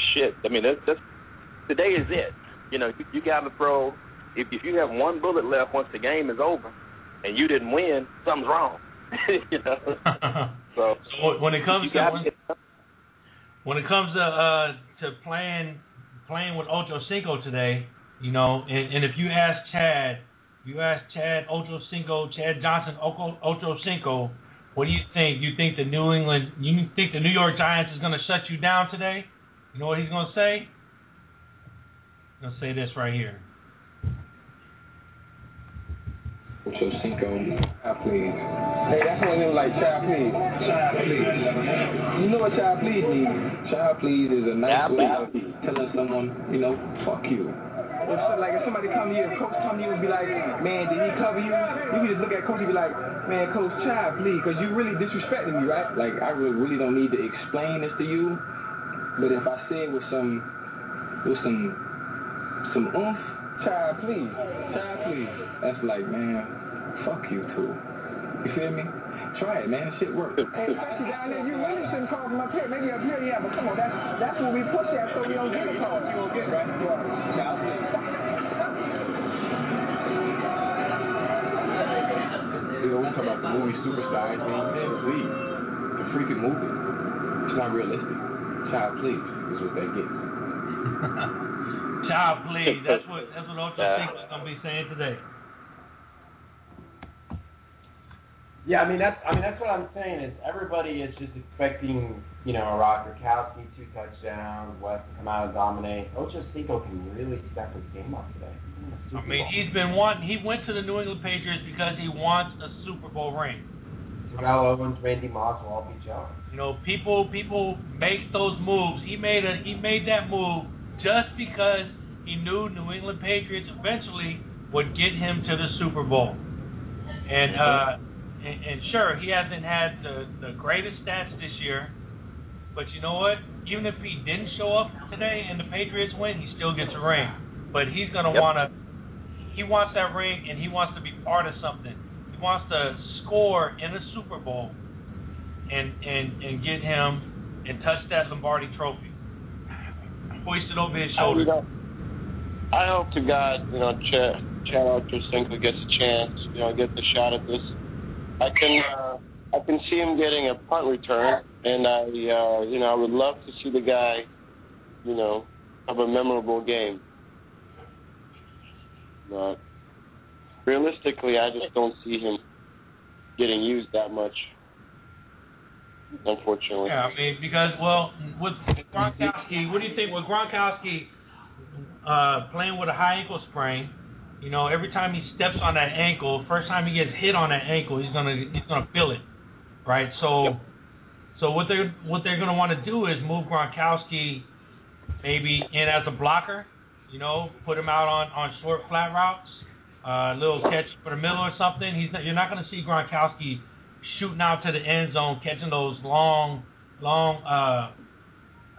is it. You know, you got to throw. If you have one bullet left once the game is over, and you didn't win, something's wrong. You know. So when it comes to playing with Ochocinco today, you know, and if you ask Chad Ochocinco, Chad Johnson Ochocinco, what do you think? You think the New York Giants is going to shut you down today? You know what he's going to say? He's going to say this right here. Ochocinco, please. Hey, that's one of them like child please. Child please. You know what child please means? Child please is a nice way of telling someone, you know, fuck you. Like if somebody come to you, coach come to you and be like, man, did he cover you? You can just look at coach and be like, man, coach, child, please, because you really disrespecting me, right? Like I really don't need to explain this to you, but if I say it with some oomph, child, please, that's like, man, fuck you too. You feel me? Try it, man. Shit works. Hey, especially down there, you really shouldn't call my pet. Maybe up here, yeah, but come on, that's what we push at, so we don't get a call. You won't get right. Child, you know, we talk about the movie Superstar, and man, please, the freaking movie. It's not realistic. Child, please, is what they get. Child, please. That's what Ochocinco is gonna be saying today. Yeah, I mean that's what I'm saying is everybody is just expecting, you know, a Ron Krakowski 2 touchdowns, Wes to come out and dominate. Ochocinco can really step his game up today. I mean, he went to the New England Patriots because he wants a Super Bowl ring. Terrell Owens, Randy Moss will all be jealous. You know, people make those moves. He made that move just because he knew New England Patriots eventually would get him to the Super Bowl. And sure, he hasn't had the greatest stats this year, but you know what? Even if he didn't show up today and the Patriots win, he still gets a ring. But he's going to he wants that ring, and he wants to be part of something. He wants to score in a Super Bowl and get him and touch that Lombardi trophy. Hoist it over his shoulder. I hope to God, you know, Chad Ochocinco gets a chance, you know, gets a shot at this. I can see him getting a punt return, and I would love to see the guy, you know, have a memorable game. But realistically, I just don't see him getting used that much, unfortunately. Yeah, I mean, because, well, with Gronkowski, what do you think? With Gronkowski playing with a high ankle sprain, you know, every time he steps on that ankle, first time he gets hit on that ankle, he's gonna feel it, right? So, so what they're gonna want to do is move Gronkowski maybe in as a blocker, you know, put him out on short flat routes, a little catch for the middle or something. You're not going to see Gronkowski shooting out to the end zone, catching those long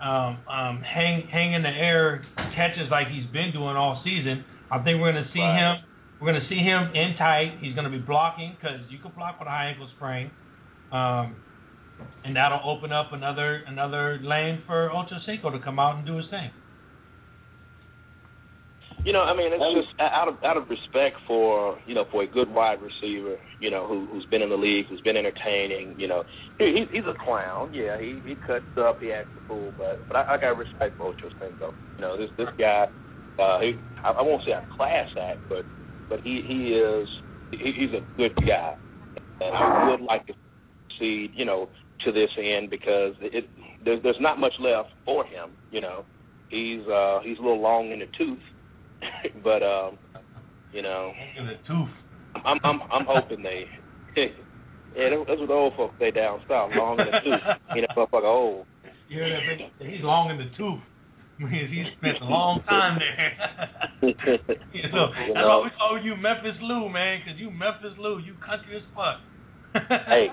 hang in the air catches like he's been doing all season. I think we're going to see him. We're going to see him in tight. He's going to be blocking because you can block with a high ankle sprain, and that'll open up another lane for Ochocinco to come out and do his thing. You know, I mean, it's just out of respect for, you know, for a good wide receiver, you know, who's been in the league, who's been entertaining. You know, he's a clown. Yeah, he cuts up, he acts a fool, but I got respect for Ochocinco. You know, this guy, I won't say a class act, but he's a good guy. And I would like to see, you know, to this end because there's not much left for him. You know, he's a little long in the tooth. But you know, I'm hoping they, that's what the old folks say down south, long in the tooth. You know, motherfucker old. Yeah, he's long in the tooth. I mean, he spent a long time there. You know, that's why we call you Memphis Lou, man, because you Memphis Lou, you country as fuck. Hey,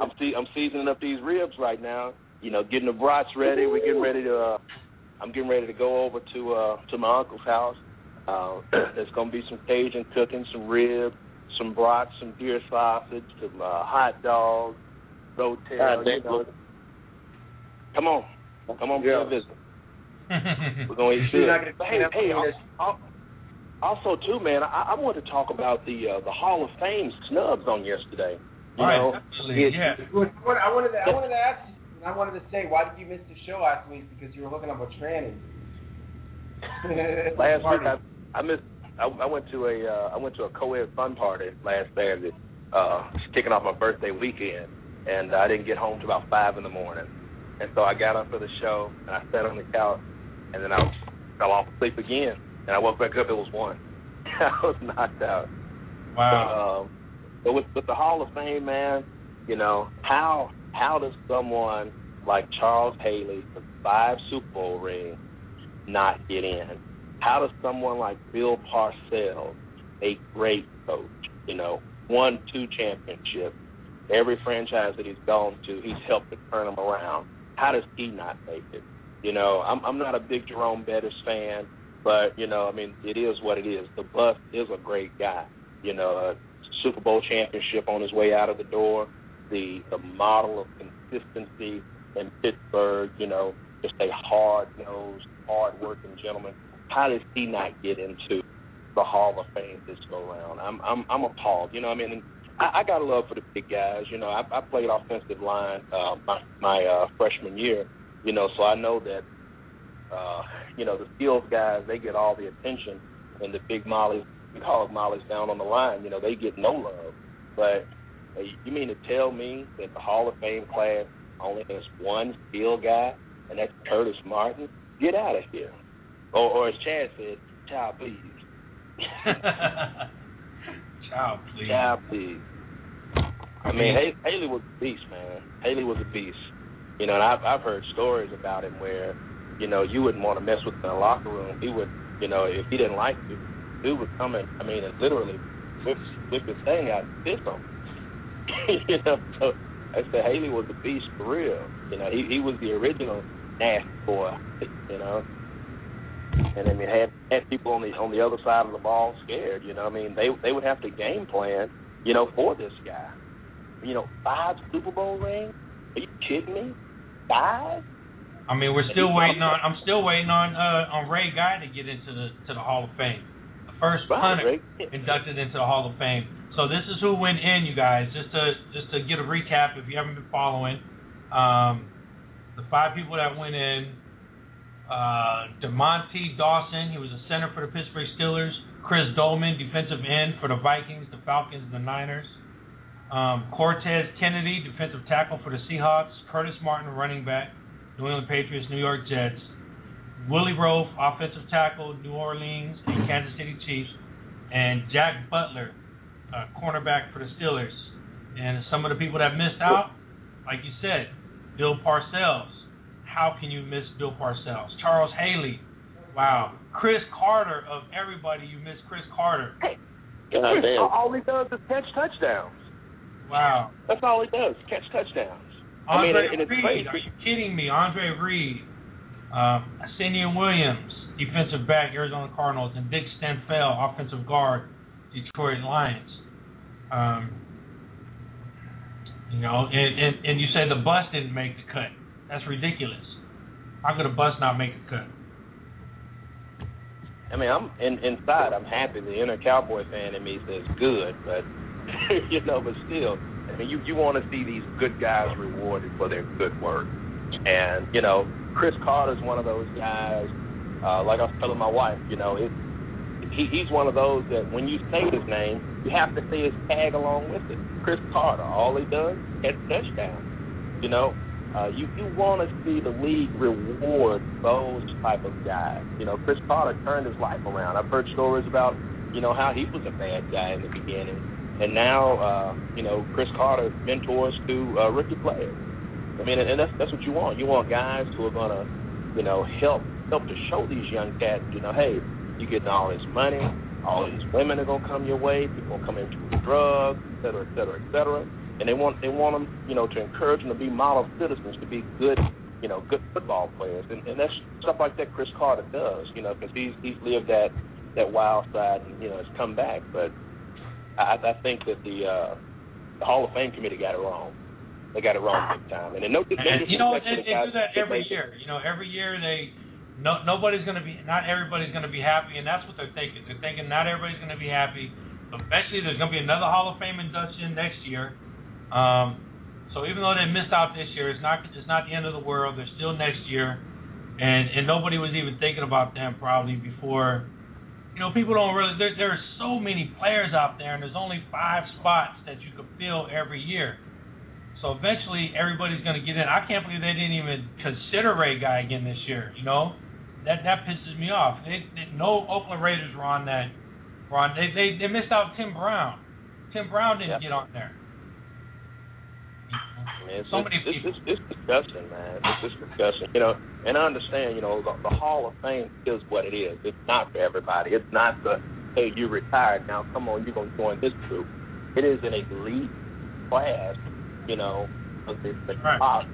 I'm seasoning up these ribs right now. You know, getting the brats ready. We're getting ready to. I'm getting ready to go over to my uncle's house. There's going to be some Cajun cooking, some ribs, some brats, some deer sausage, some hot dogs, rotel. You know. Come on, yeah. Come visit. We're going to eat good. Hey, also too, man, I wanted to talk about the Hall of Fame snubs on yesterday. I wanted to ask you. And I wanted to say, why did you miss the show last week? Because you were hooking up with trannies. Last week, I missed. I went to a co-ed fun party last Saturday, kicking off my birthday weekend, and I didn't get home till about 5 a.m. And so I got up for the show, and I sat on the couch, and then I fell off asleep again, and I woke back up. It was 1. I was knocked out. Wow. But with the Hall of Fame, man, you know how. How does someone like Charles Haley with 5 Super Bowl rings not get in? How does someone like Bill Parcells, a great coach, you know, won 2 championships, every franchise that he's gone to, he's helped to turn them around. How does he not make it? You know, I'm not a big Jerome Bettis fan, but, you know, I mean, it is what it is. The Bus is a great guy. You know, a Super Bowl championship on his way out of the door. The model of consistency in Pittsburgh, you know, just a hard-nosed, hard-working gentleman. How does he not get into the Hall of Fame this go-round? I'm appalled. You know, I mean, I got a love for the big guys. You know, I played offensive line my freshman year, you know, so I know that, you know, the skills guys, they get all the attention, and the big mollies, we call them mollies down on the line, you know, they get no love. But you mean to tell me that the Hall of Fame class only has 1 skill guy, and that's Curtis Martin? Get out of here. Or as Chad said, child, please. Child, please. Child, please. I mean, Haley was a beast, man. Haley was a beast. You know, and I've heard stories about him where, you know, you wouldn't want to mess with him in the locker room. He would, you know, if he didn't like you, dude would come in, I mean, and literally whip his thing out and piss on him. You know, so I said Haley was the beast for real. You know, he was the original nasty boy. You know, and I mean had people on the other side of the ball scared. You know, I mean they would have to game plan. You know, for this guy. You know, 5 Super Bowl rings? Are you kidding me? 5? I mean, we're still waiting on. I'm still waiting on Ray Guy to get into the Hall of Fame. The first punter inducted into the Hall of Fame. So this is who went in, you guys. Just to get a recap, if you haven't been following, the 5 people that went in: DeMonte Dawson, he was a center for the Pittsburgh Steelers; Chris Dolman, defensive end for the Vikings, the Falcons, and the Niners; Cortez Kennedy, defensive tackle for the Seahawks; Curtis Martin, running back, New England Patriots, New York Jets; Willie Rofe, offensive tackle, New Orleans and Kansas City Chiefs; and Jack Butler, cornerback for the Steelers. And some of the people that missed out, like you said, Bill Parcells. How can you miss Bill Parcells? Charles Haley, Wow. Cris Carter, of everybody, you missed Cris Carter. Hey, Chris, all he does is catch touchdowns. Wow. That's all he does, catch touchdowns. Andre Reed, are you kidding me? Andre Reed, Asenion Williams, defensive back, Arizona Cardinals, and Dick Stanfell, offensive guard, Detroit Lions. And you say the bus didn't make the cut. That's ridiculous. How could a bus not make the cut? I mean, inside, I'm happy. The inner cowboy fan in me says good, but but still, I mean, you want to see these good guys rewarded for their good work. And Cris Carter's one of those guys. Like I was telling my wife, he's one of those that when you say his name, you have to say his tag along with it. Cris Carter, all he does is touchdowns. You want to see the league reward those type of guys. Cris Carter turned his life around. I've heard stories about, how he was a bad guy in the beginning. And now, Cris Carter mentors to rookie players. I mean, and that's what you want. You want guys who are going to, help to show these young cats, hey, you're getting all this money, all these women are going to come your way, people are going to come into your drugs, et cetera, et cetera, et cetera. And they want them, to encourage them to be model citizens, to be good, good football players. And that's stuff like that Cris Carter does, because he's lived that wild side and, has come back. But I think that the Hall of Fame committee got it wrong. They got it wrong big time. And they do that every year. Every year not everybody's going to be happy, and that's what they're thinking. They're thinking not everybody's going to be happy. Eventually there's going to be another Hall of Fame induction next year. So even though they missed out this year, it's not the end of the world. They're still next year, and nobody was even thinking about them probably before. People don't really. There are so many players out there, and there's only 5 spots that you could fill every year. So eventually everybody's going to get in. I can't believe they didn't even consider Ray Guy again this year. That pisses me off. No Oakland Raiders were on that. They missed out Tim Brown. Tim Brown didn't get on there. It's disgusting, man. It's disgusting. And I understand, the Hall of Fame is what it is. It's not for everybody. It's not the, hey, you're retired now, come on, you're going to join this group. It is an elite class, it's the top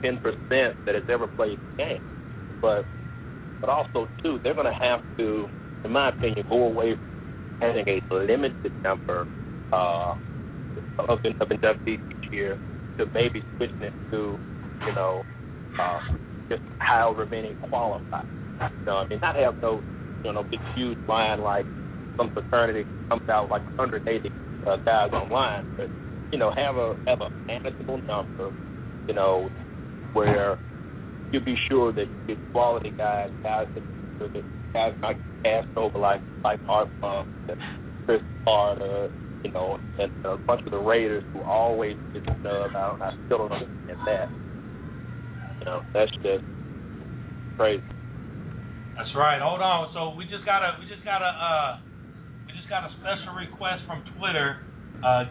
10% that has ever played the game. But also, too, they're going to have to, in my opinion, go away from having a limited number of inductees each year, to maybe switching it to, just however many qualify. Not have no, big huge line like some fraternity comes out like 180 guys online, but have a manageable number, where you be sure that you get quality guys not passed over like Art Pump and Cris Carter. And a bunch of the Raiders who always get snubbed. I still don't understand that. That's just crazy. That's right. Hold on. So we just got a special request from Twitter.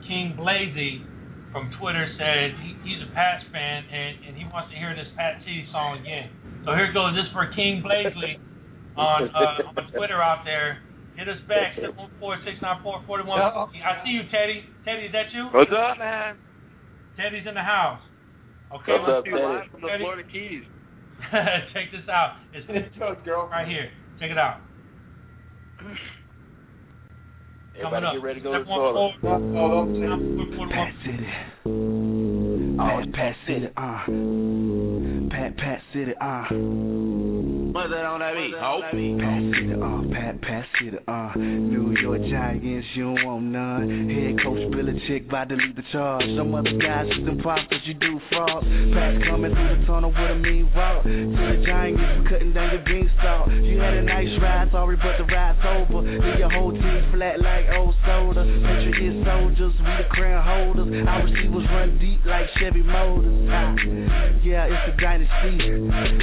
King Blazy from Twitter said he's a Pats fan and he wants to hear this Pat City song again. So here goes. This is for King Blazy on Twitter out there. Hit us back, 714-694-41. I see you, Teddy. Teddy, is that you? What's up, man? Teddy's in the house. Okay, what's up, Teddy? From the Florida Keys. Check this out. It's this girl right here. Check it out. Everybody get ready to go to the toilet. Pat City. Oh, it's Pat City. Pat City. What's that on that beat? Oh, Pat City, New York Giants, you don't want none. Head coach Belichick about to lead the charge. Some other guys just imposters, you do fraud. Pat coming through the tunnel with a mean route. To the Giants, cutting down your beanstalk. You had a nice ride, sorry, but the ride's over. Leave your whole team flat like old soda. Patriot soldiers, we the crown holders. Our receivers run deep like Chevy Motors. Yeah, it's a dynasty,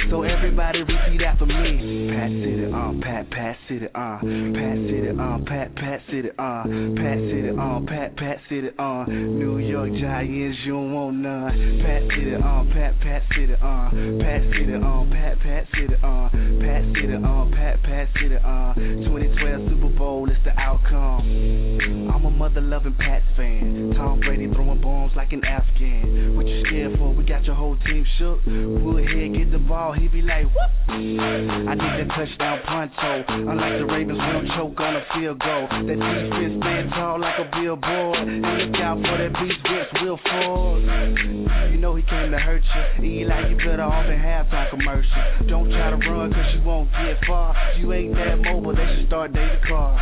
so everybody repeat after. for me. Pat sit it on. New York Giants, you don't want none. Pat sit it on. 2012 Super Bowl is the outcome. I'm a mother-loving Pats fan. Tom Brady throwing bombs like an Afghan. What you scared for? We got your whole team shook. Woodhead get the ball, he be like, whoop. I need that touchdown pronto. Unlike the Ravens, we don't choke on a field goal. That defense stand tall like a billboard. And look out for that beast, Vince Wilfork. You know he came to hurt you. Eli, you better off in halftime commercial. Don't try to run, cause you won't get far. You ain't that mobile, they should start dating cars.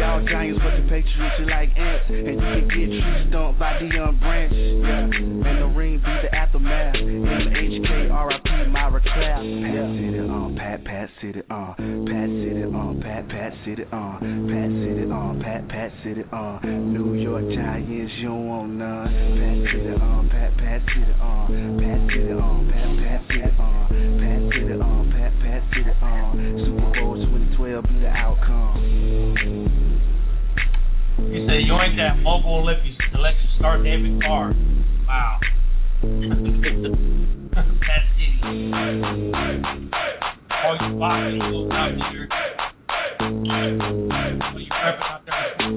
Y'all Giants, but the Patriots, you like ants. And you can get tree stumped by Deion Branch. Yeah. And the ring be the aftermath. MHK, RIP, Myra Craft. Pat sit it on. New York Giants, you don't want none. Pat sit it on. Super Bowl 2012 be the outcome. You say you ain't that mobile to let you start every car. Wow. Pat City. All you boxing goes out here. All you rappers out there, and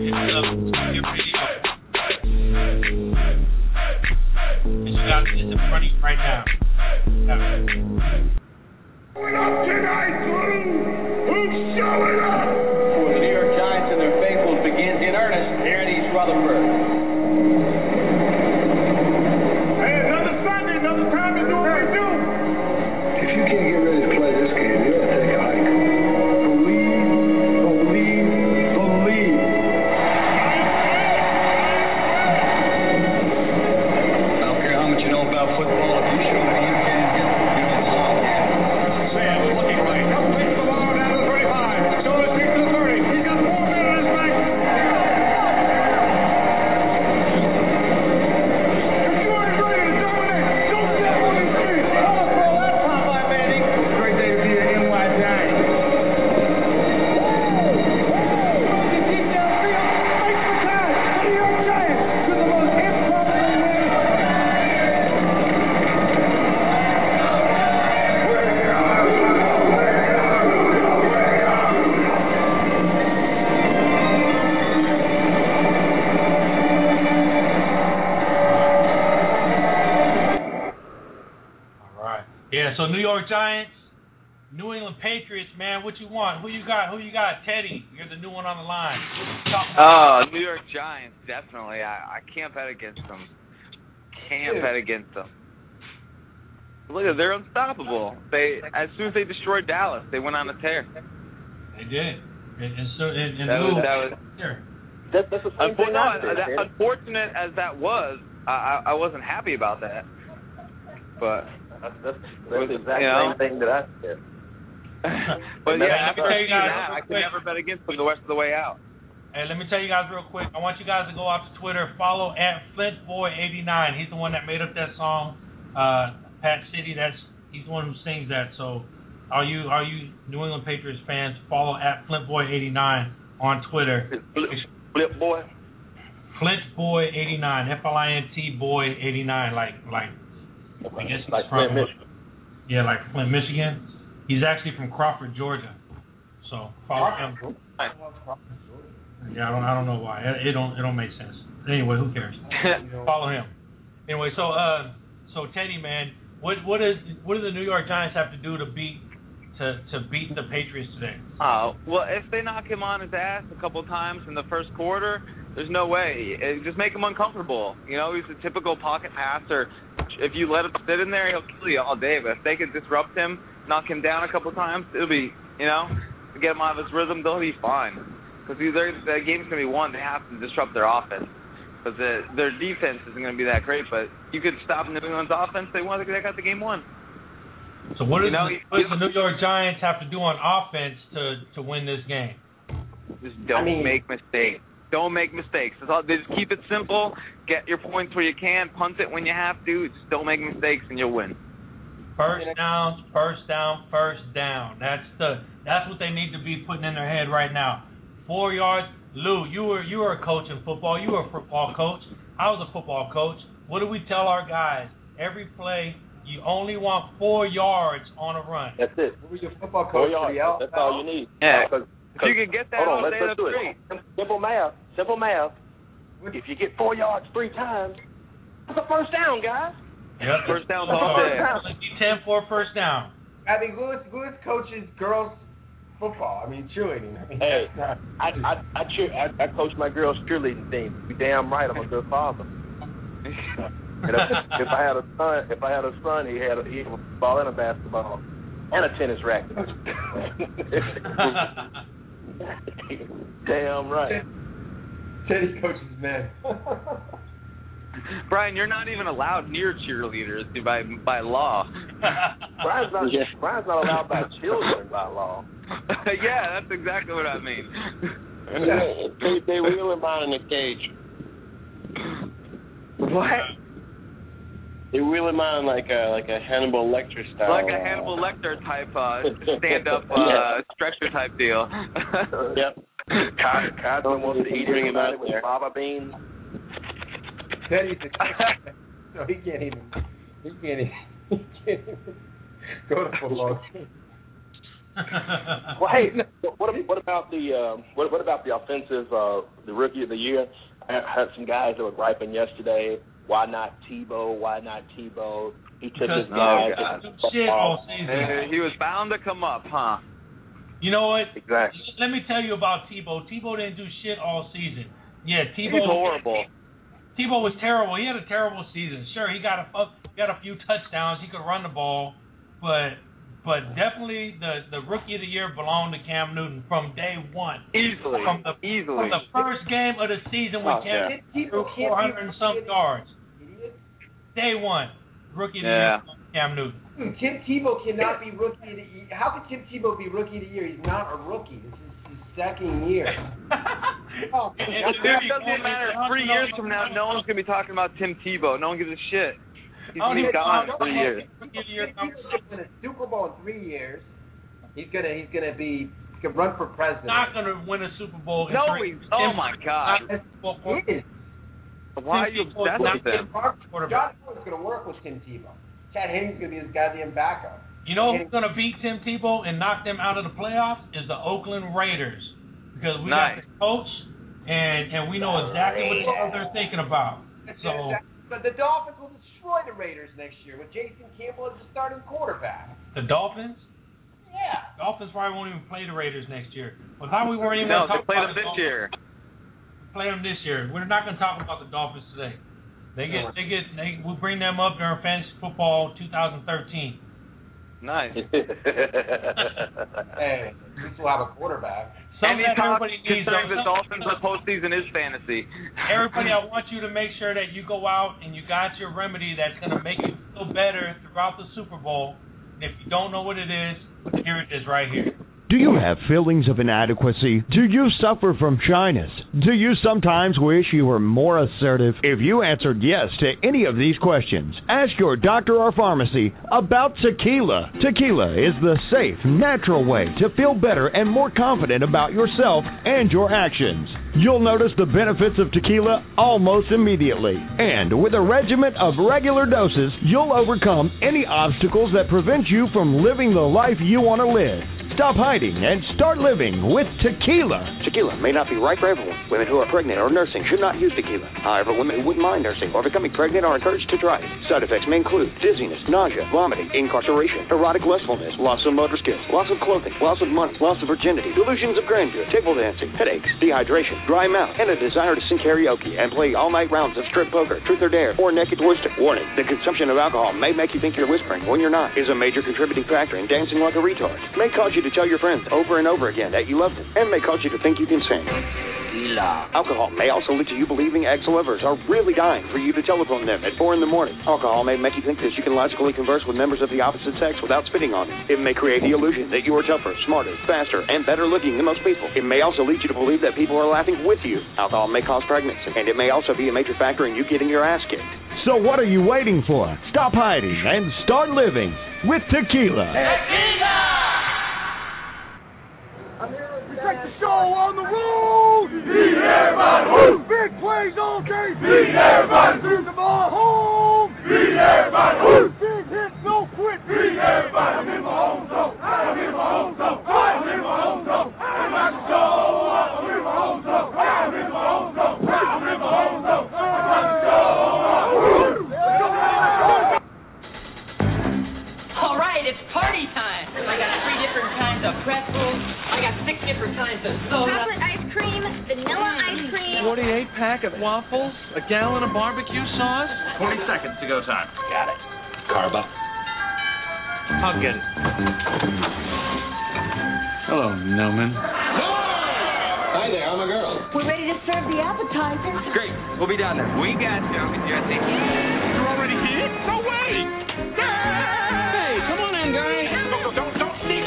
you got this in front of you right now. Showing up tonight, Lou! Who's showing up? For the New York Giants and their faithfuls begins in earnest here in East Rutherford. Hey, another Sunday, another time to do what we do. If you can't get ready to play this game, you gotta take a hike. Believe. I don't care how much you know about football. If you show me you can't get the defense on. Sam looking right. Complete the ball down to the 35. Jonas kick to the 30. He's got 4 minutes on his back. If you aren't ready to dominate, don't step on his feet. Don't throw that pop by Manning. Great day to be an NY Giant. So New York Giants, New England Patriots, man, what you want? Who you got? Teddy, you're the new one on the line. New York Giants, definitely. I can't bet against them. Look, they're unstoppable. As soon as they destroyed Dallas, they went on a tear. They did. Unfortunate as that was, I wasn't happy about that. But... That's the exact same thing that I said. But yeah, I can tell you guys, I could never bet against them the rest of the way out. Hey, let me tell you guys real quick. I want you guys to go off to Twitter, follow @Flintboy89. He's the one that made up that song, Pat City. He's the one who sings that. So, are you New England Patriots fans? Follow @Flintboy89 on Twitter. Flintboy89. FLINTboy89. I guess he's like from Flint, Michigan. Yeah, like Flint, Michigan. He's actually from Crawford, Georgia. So follow him. Yeah, I don't know why. It don't make sense. Anyway, who cares? Follow him. Anyway, so Teddy, man, what do the New York Giants have to do to beat the Patriots today? Well, if they knock him on his ass a couple times in the first quarter, there's no way. Just make him uncomfortable. You know, he's a typical pocket passer. If you let him sit in there, he'll kill you all day. But if they can disrupt him, knock him down a couple times, it'll be, get him out of his rhythm, they'll be fine. Because the game's going to be won. They have to disrupt their offense. Because their defense isn't going to be that great. But you could stop New England's offense. They got the game won. So what does the New York Giants have to do on offense to win this game? Just make mistakes. Don't make mistakes. Just keep it simple. Get your points where you can. Punt it when you have to. Just don't make mistakes and you'll win. First down. That's what they need to be putting in their head right now. 4 yards. Lou, you were a coach in football. You were a football coach. I was a football coach. What do we tell our guys? Every play, you only want 4 yards on a run. That's it. What was your football coach? 4 yards. That's all you need. Yeah. If you can get that on the street. Simple math. If you get 4 yards 3 times, that's a first down, guys. Yep. First down, ball there. 10-4 first down. I mean, Lewis coaches girls football. I mean, cheerleading. Hey, I coach my girls cheerleading team. You damn right, I'm a good father. If I had a son, he'd have a ball and a basketball and a tennis racket. Damn right. Teddy coaches men. Brian, you're not even allowed near cheerleaders by law. Brian's not allowed by children by law. Yeah, that's exactly what I mean. They wheel him out in a cage. What? They wheel him out like a Hannibal Lecter style. Like a Hannibal Lecter type stand-up stretcher type deal. Yep. Cosmo wants to eat him out with baba beans. Teddy's a kid, so he can't even go to football. Well, hey, what about the offensive the rookie of the year? I heard some guys that were griping yesterday. Why not Tebow? He took his guy. Shit all season. He was bound to come up, huh? You know what? Exactly. Let me tell you about Tebow. Tebow didn't do shit all season. Yeah, Tebow. He's horrible. Tebow was terrible. He had a terrible season. Sure, he got a few touchdowns. He could run the ball, but definitely the rookie of the year belonged to Cam Newton from day one. Easily from the first game of the season when Cam Newton threw 400-and-some yards. Day one, rookie of the year, Cam Newton. Tim Tebow cannot be rookie of the year. How could Tim Tebow be rookie of the year? He's not a rookie. This is his second year. Oh, it doesn't matter. 3 years from now, no one's going to be talking about Tim Tebow. No one gives a shit. He's going to be gone in 3 years. He's going to Super Bowl in 3 years. He's going to be... He can run for president. He's not going to win a Super Bowl in 3 years. No, he's... Oh, my God. He is. Why are you obsessed with him? John Lewis is going to work with Tim Tebow. Chad Henney's going to be his goddamn backup. You know who's going to beat Tim Tebow and knock them out of the playoffs is the Oakland Raiders. Because we got the coach, and we know exactly what they're thinking about. So, but the Dolphins will destroy the Raiders next year with Jason Campbell as the starting quarterback. The Dolphins? Yeah. The Dolphins probably won't even play the Raiders next year. Well, how we weren't even going to talk about them this year. Play them this year. We're not going to talk about the Dolphins today. We'll bring them up during Fantasy Football 2013. Nice. Hey, we still have a quarterback. Something that everybody needs. The Dolphins in the postseason is fantasy. Everybody, I want you to make sure that you go out and you got your remedy that's going to make you feel better throughout the Super Bowl. And if you don't know what it is, here it is right here. Do you have feelings of inadequacy? Do you suffer from shyness? Do you sometimes wish you were more assertive? If you answered yes to any of these questions, ask your doctor or pharmacy about tequila. Tequila is the safe, natural way to feel better and more confident about yourself and your actions. You'll notice the benefits of tequila almost immediately. And with a regimen of regular doses, you'll overcome any obstacles that prevent you from living the life you want to live. Stop hiding and start living with tequila. Tequila may not be right for everyone. Women who are pregnant or nursing should not use tequila. However, women who wouldn't mind nursing or becoming pregnant are encouraged to try it. Side effects may include dizziness, nausea, vomiting, incarceration, erotic lustfulness, loss of motor skills, loss of clothing, loss of money, loss of virginity, delusions of grandeur, table dancing, headaches, dehydration, dry mouth, and a desire to sing karaoke and play all-night rounds of strip poker, truth or dare, or naked twister. Warning, the consumption of alcohol may make you think you're whispering when you're not, is a major contributing factor in dancing like a retard, may cause you to tell your friends over and over again that you love them, and may cause you to think you can sing. Tequila. Alcohol may also lead to you believing ex-lovers are really dying for you to telephone them at 4 in the morning. Alcohol may make you think that you can logically converse with members of the opposite sex without spitting on them. It may create the illusion that you are tougher, smarter, faster, and better looking than most people. It may also lead you to believe that people are laughing with you. Alcohol may cause pregnancy, and it may also be a major factor in you getting your ass kicked. So what are you waiting for? Stop hiding and start living with tequila. Tequila! Protect the show on the road! Beat everybody! Woo! Big plays all day! Beat everybody! Shoot the ball home! Beat everybody! Woo! Big hits, no quit! Beat everybody! I'm in my own zone! I'm in my own zone! I'm in my own zone! I'm at the show! I'm in my own zone! I'm in my own zone! I'm in my own zone! I'm at the show! All right, it's party time! I got 3 different kinds of pretzels. I got 6 different kinds of soda. Chocolate ice cream, vanilla ice cream. 48-pack of waffles, a gallon of barbecue sauce. 20 seconds to go time. Got it. Carba. I'll get it. Hello, Noman. Hi there, I'm a girl. We're ready to serve the appetizers. Great. We'll be down there. We got you. You're already here? No way. Hey, come on in, guys. Don't sneak.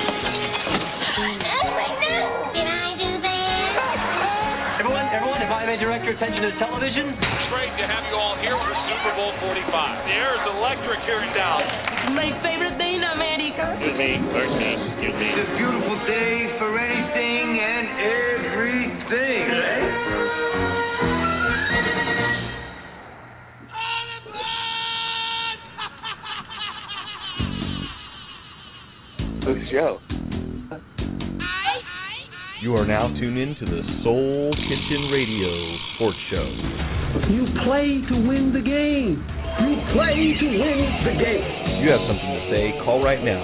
Direct your attention to the television. It's great to have you all here for Super Bowl 45. The air is electric here in Dallas. My favorite day in America. Excuse me. It's a beautiful day for anything and everything. Good show. You are now tuned in to the Soul Kitchen Radio Sports Show. You play to win the game. You play to win the game. If you have something to say, call right now.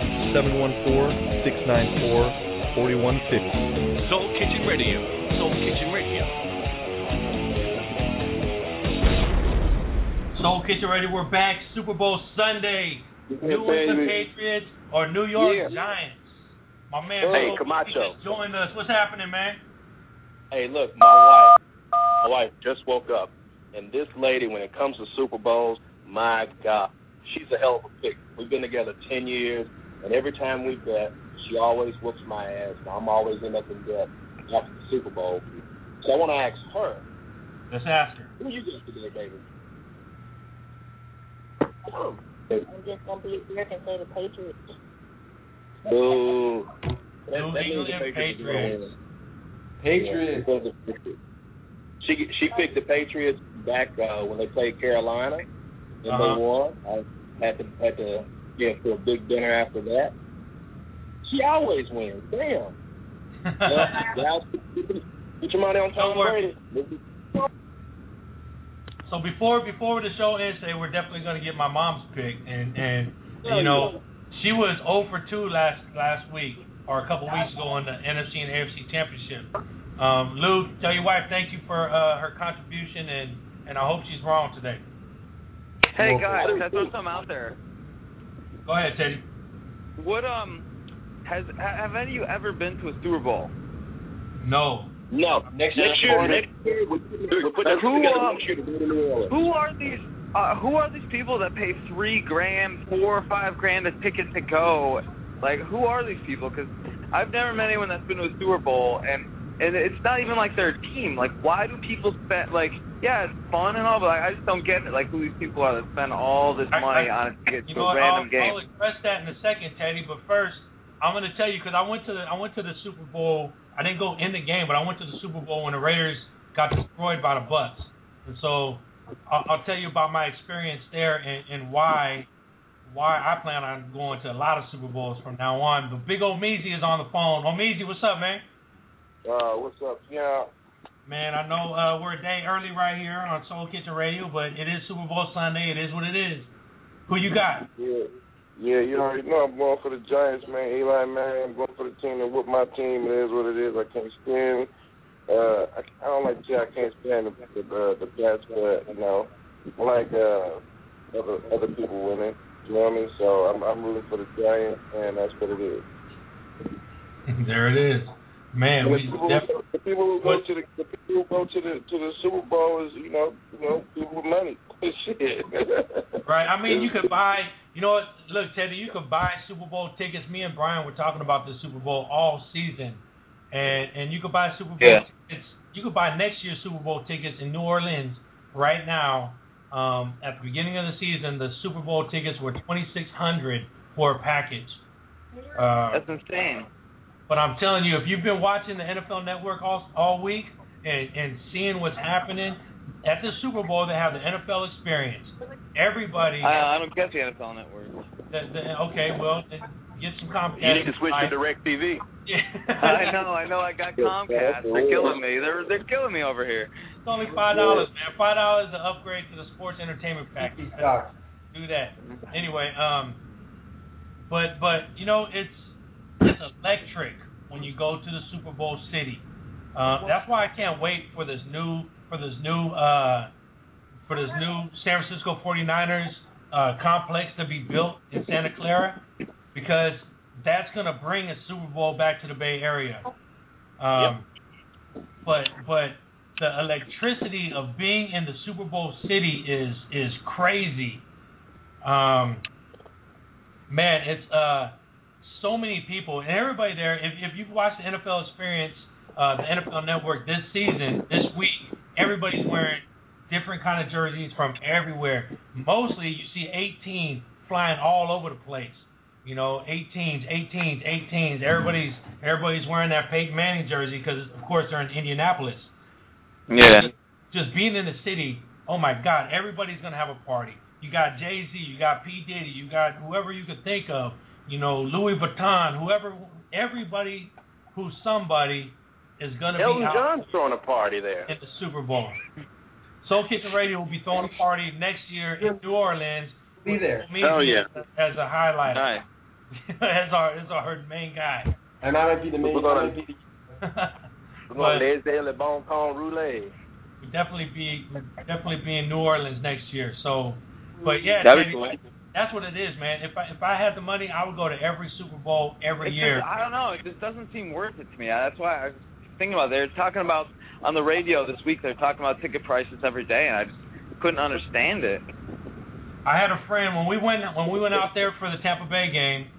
714-694-4150. Soul Kitchen Radio. Soul Kitchen Radio. Soul Kitchen Radio, we're back. Super Bowl Sunday. New England Patriots or New York Giants. My man, hey, Camacho, just joined us. What's happening, man? Hey, look, my wife just woke up, and this lady, when it comes to Super Bowls, my God, she's a hell of a pick. We've been together 10 years, and every time we bet, she always whoops my ass, and I'm always in up in debt after the Super Bowl. So I want to ask her. Let's ask her. Who you get today, baby? Oh. I'm just going to be here and say the Patriots. Boo. New England Patriots. She picked the Patriots back when they played Carolina, and they won. I had to get for a big dinner after that. She always wins. Damn. Put your money on Tom Brady. So before the show ends today, we're definitely going to get my mom's pick, and you know. She was 0-2 last week or a couple weeks ago in the NFC and AFC championship. Lou, tell your wife thank you for her contribution, and I hope she's wrong today. Hey guys, I throw something out there. Go ahead, Teddy. What have any of you ever been to a Super Bowl? No. No. Next year we'll put that together. Who are these people that pay $3 grand, $4 or $5 grand a ticket to go? Like, who are these people? Because I've never met anyone that's been to a Super Bowl, and it's not even like their team. Like, why do people spend? Like, yeah, it's fun and all, but I just don't get it. Like, who these people are that spend all this money on a ticket to a random game? I'll address that in a second, Teddy. But first, I'm going to tell you because I went to the Super Bowl. I didn't go in the game, but I went to the Super Bowl when the Raiders got destroyed by the Bucs, and so. I'll tell you about my experience there and why I plan on going to a lot of Super Bowls from now on. But Big Ol' Meezy is on the phone. Ol' Meezy, what's up, man? What's up? Yeah. Man, I know we're a day early right here on Soul Kitchen Radio, but it is Super Bowl Sunday. It is what it is. Who you got? Yeah, you already know I'm going for the Giants, man. Eli Manning, I'm going for the team and with my team. It is what it is. I can't stand I don't like to say I can't stand the best, but, you know, like other people winning, you know what I mean? So I'm rooting for the Giants, and that's what it is. There it is. Man, the people who go to the Super Bowl is, you know, people with money. Shit. Right. I mean, you could buy, you know what? Look, Teddy, you could buy Super Bowl tickets. Me and Brian were talking about the Super Bowl all season. And you could buy Super Bowl tickets. You could buy next year's Super Bowl tickets in New Orleans right now. At the beginning of the season, the Super Bowl tickets were $2,600 for a package. That's insane. But I'm telling you, if you've been watching the NFL Network all week and seeing what's happening, at the Super Bowl, they have the NFL experience. Everybody... I don't get the NFL Network. Get some Comcast. You need to switch to DirecTV. I know. I got Comcast. They're killing me. They're killing me over here. It's only $5, man. $5 to upgrade to the sports entertainment package. Do that. Anyway, but you know, it's electric when you go to the Super Bowl city. That's why I can't wait for this new San Francisco 49ers complex to be built in Santa Clara, because that's going to bring a Super Bowl back to the Bay Area. But the electricity of being in the Super Bowl city is crazy. Man, it's so many people. And everybody there, if you've watched the NFL Experience, the NFL Network this season, this week, everybody's wearing different kind of jerseys from everywhere. Mostly you see 18 flying all over the place. You know, 18s. Everybody's wearing that Peyton Manning jersey because, of course, they're in Indianapolis. Yeah. Just being in the city, oh, my God, everybody's going to have a party. You got Jay-Z, you got P. Diddy, you got whoever you could think of, you know, Louis Vuitton, whoever, everybody who's somebody is going to be out. Elton John's throwing a party there. At the Super Bowl. Soul Kitchen Radio will be throwing a party next year in New Orleans. Be there. Oh, yeah. As a highlighter. Nice. as our main guy. And I might be the main guy. We'll definitely be in New Orleans next year. So, but yeah, that's what it is, man. If I had the money, I would go to every Super Bowl every year. Just, I don't know. It just doesn't seem worth it to me. That's why I was thinking about it. They're talking about on the radio this week. They're talking about ticket prices every day, and I just couldn't understand it. I had a friend when we went out there for the Tampa Bay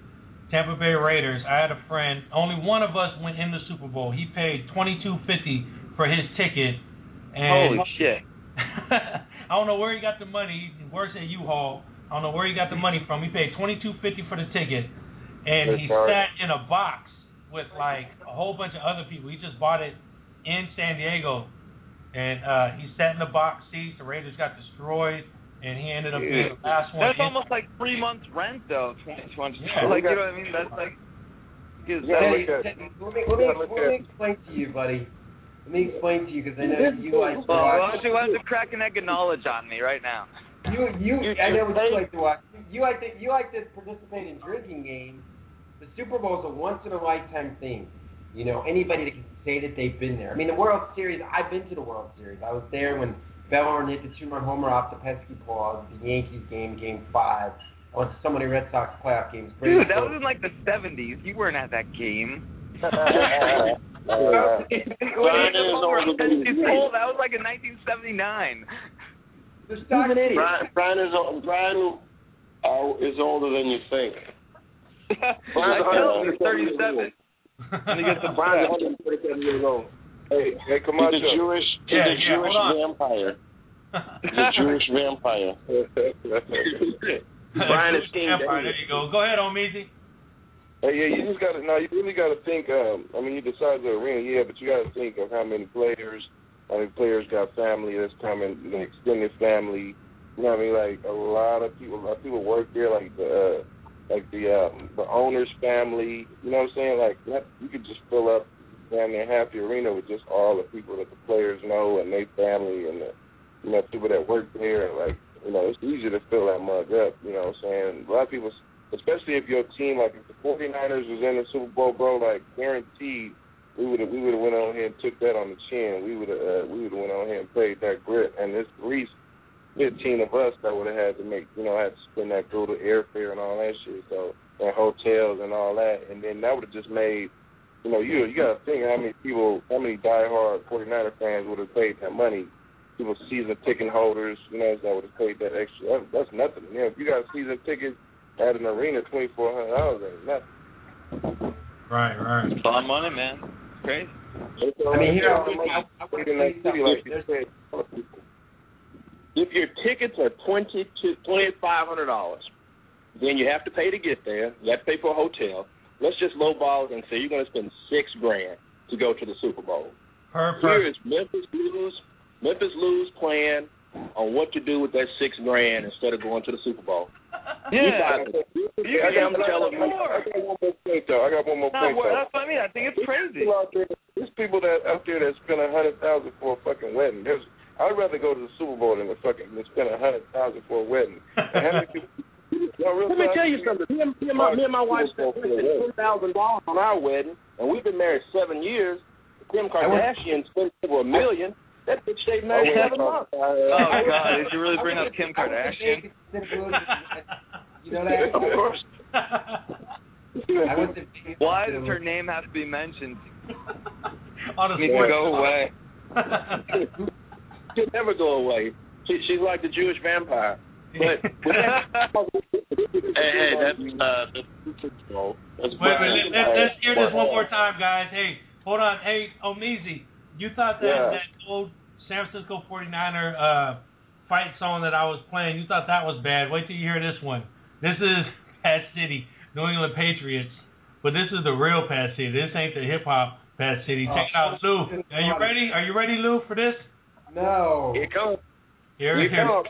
Raiders. I had a friend. Only one of us went in the Super Bowl. He paid $22.50 for his ticket. And holy shit! I don't know where he got the money. He works at U-Haul. I don't know where he got the money from. He paid $22.50 for the ticket, and he sat in a box with like a whole bunch of other people. He just bought it in San Diego, and he sat in the box seats. The Raiders got destroyed. And he ended up being the last one. That's almost like 3 months' rent, though. Yeah. Like, you know what I mean? That's like... Let me explain to you, buddy. Let me explain to you, because I know you like to watch... Why don't you have to crack an egg of knowledge on me right now? I know what you like to watch. You like to participate in drinking games. The Super Bowl is a once-in-a-lifetime thing. You know, anybody that can say that they've been there. I mean, the World Series, I've been to the World Series. I was there when... Bellhorn hit the 2-run homer off the Penske Paws, the Yankees game, Game 5. I went to so many Red Sox playoff games. Dude, that was in like the 70s. You weren't at that game. That was like in 1979. Brian is older than you think. I know, he's 37. And he gets the Brian's 137 years old. Hey, come on, he's a Jewish vampire. He's a Jewish vampire. Brian is King Vampire. There you go. Go ahead, Omizi. Hey, yeah, you just got to. Now you really got to think. I mean, you decide the arena, yeah, but you got to think of how many players. I mean, players got family that's coming, an extended family. You know what I mean? Like a lot of people. A lot of people work there, like the owner's family. You know what I'm saying? Like you could just fill up. Down there, half the arena with just all the people that the players know and their family and the, you know, people that work there. And like, you know, it's easy to fill that mug up, you know what I'm saying? A lot of people, especially if your team, like if the 49ers was in the Super Bowl, bro, like guaranteed we would have went on here and took that on the chin. We would have went on here and played that grit. And there's at least 15 of us that would have had to make, you know, had to spend that brutal airfare and all that shit, so, and hotels and all that. And then that would have just made, you know, you got to think how many diehard 49er fans would have paid that money. People, season ticket holders, you know, that would have paid that extra. That's nothing. You know, if you got a season ticket at an arena, $2,400 ain't nothing. Right. It's a lot of money, man. It's crazy. I mean, here, I would have paid like you said. If your tickets are $2,500, Then you have to pay to get there. You have to pay for a hotel. Let's just lowball and say you're going to spend $6,000 to go to the Super Bowl. Perfect. Here is Memphis Lou's plan on what to do with that $6,000 instead of going to the Super Bowl. Yeah. I got one more point, though. Well, that's what I mean. I think it's crazy. There's people out there that spend $100,000 for a fucking wedding. I'd rather go to the Super Bowl than spend $100,000 for a wedding. Let me tell you something. Me and my wife spent $10,000 on our wedding, and we've been married 7 years. Kim Kardashian spent over $1 million. That bitch stayed married 7 months. Oh, God. Did you really bring up Kim Kardashian? You know that? Of course. Why does her name have to be mentioned? Honestly, go away. She'll never go away. She's like the Jewish vampire. But hey, let's hear this one more time, guys. Hey, hold on. Hey, Omizi, you thought that old San Francisco 49er fight song that I was playing, you thought that was bad. Wait till you hear this one. This is Pat City, New England Patriots, but this is the real Pat City. This ain't the hip-hop Pat City. Check it out, Lou. Are you ready, Lou, for this? No. Here it comes. Here it comes.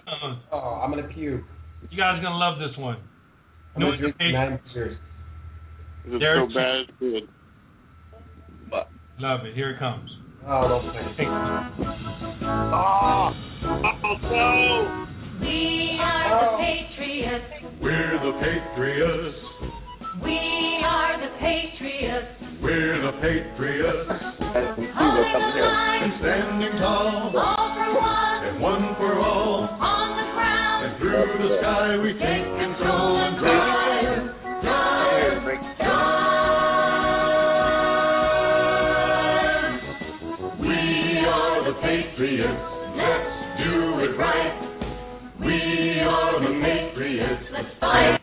Oh, I'm going to puke. You guys are going to love this one. New England Patriots. It's so bad. Good. But. Love it. Here it comes. Oh, don't play. Oh, no. We are the Patriots. We're the Patriots. We are the Patriots. We're the Patriots. And standing tall. All for one. And one for all. On the ground. And through the sky we take control and drive. We are the Patriots. Let's do it right. We are the Patriots. Let's fight.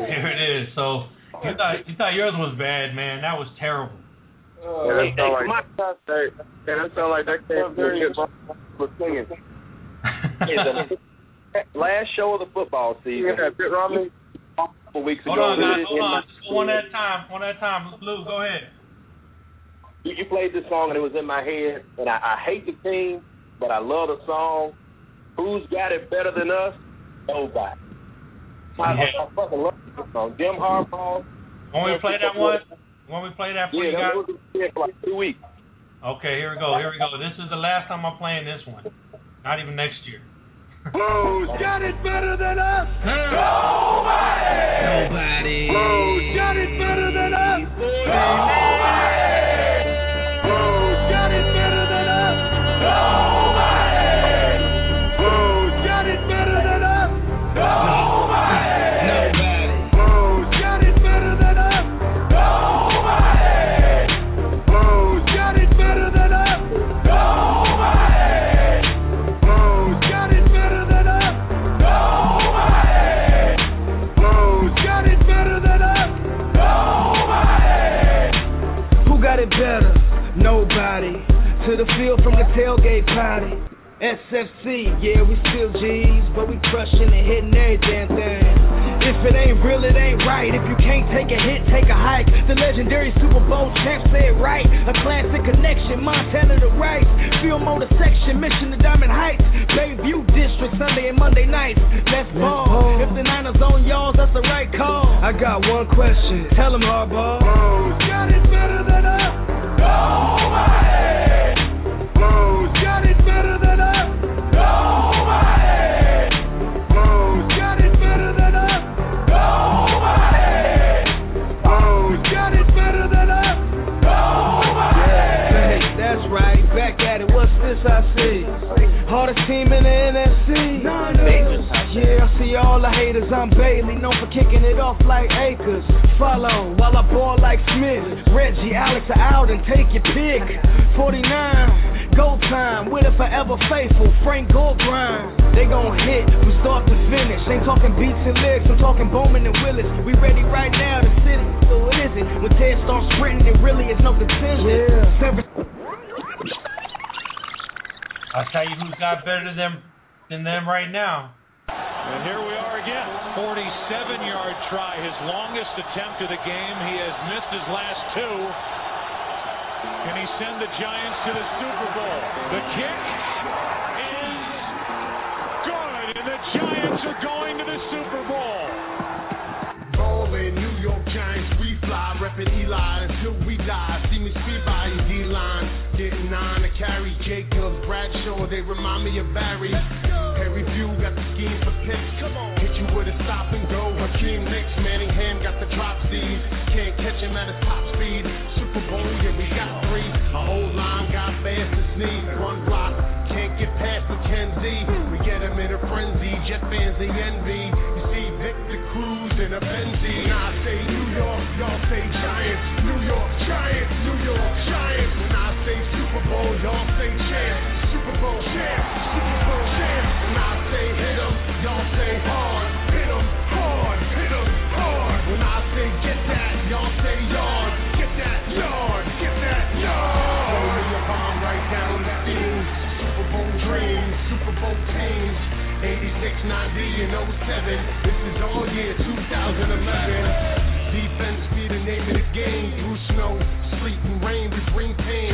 Here it is. So you thought yours was bad, man. That was terrible. That sounds like that was singing. Last show of the football season. Romney. Weeks ago. Hold on, guys. Just one at a time. Lou, go ahead. You played this song and it was in my head, and I hate the team, but I love the song. Who's got it better than us? Nobody. I fucking love this song. Jim Harbaugh. When we play that for you guys? That was for like 2 weeks. Okay, here we go. This is the last time I'm playing this one. Not even next year. Who's got it better than us? Nobody. Who's got it better than us? Nobody. Who's got it better than us? Nobody. Who's got it better than us? Nobody. Who's got it better than us? Nobody. Who's got it better than us? Nobody. Better, nobody. To the field from the tailgate party. SFC, yeah, we still G's, but we crushing and hitting every damn thing. If it ain't real, it ain't right. If you can't take a hit, take a hike. The legendary Super Bowl champ said right. A classic connection, Montana to Rice. Fillmore to Section, Mission to Diamond Heights. Bayview District, Sunday and Monday nights. Let's ball. If the Niners on y'all, that's the right call. I got one question. Tell them, Harbaugh. Who's got it better than us? Nobody. Who's got it better than us? Nobody. Who's got it better than us? Nobody. Who's got it better than us? Nobody. Yeah, that's right. Back at it. What's this I see? Hardest team in the NFC. Yeah, I see all the haters. I'm Bailey, known for kicking it off like Akers. Follow while I ball like Smith, Reggie, Alex are out and take your pick. 49, goal time, winner forever faithful, Frank Gore grind. They gon' hit from start to finish. Ain't talking beats and lyrics, I'm talking Bowman and Willis. We ready right now to sit. So what is it? When Ted starts sprinting, it really is no decision. Yeah. got better than them right now. And here we are again. 47-yard try, his longest attempt of the game. He has missed his last two. Can he send the Giants to the Super Bowl? The kick is good, and the Giants are going to the Super Bowl. Ballin', New York Giants, we fly, reppin' Eli until we die. See me speed by your D-line, getting on to carry Jacobs, Bradshaw, they remind me of Barry. Every view got the scheme for picks. Come on. Hit you with a stop and go. Hakeem Nicks, Manningham got the drop seeds. Can't catch him at a top speed. Super Bowl, yeah, we got three. Our old line got fast to sneeze. One block, can't get past McKenzie. We get him in a frenzy. Jet fans, they envy. You see Victor Cruz in a Benzie. When I say New York, y'all say Giants. New York Giants, New York Giants. When I say Super Bowl, y'all say champs. Super Bowl champs, Super Bowl champs. When I say hit 'em, y'all say hard. Hit 'em hard, hit 'em hard. When I say get that, y'all say yard. Get that yard, get that yard. Rolling your bomb right down the field. Super Bowl dreams, Super Bowl teams. 86, 90, and 07. This is all year 2011. Defense be the name of the game. Through snow, sleet, and rain, we bring pain.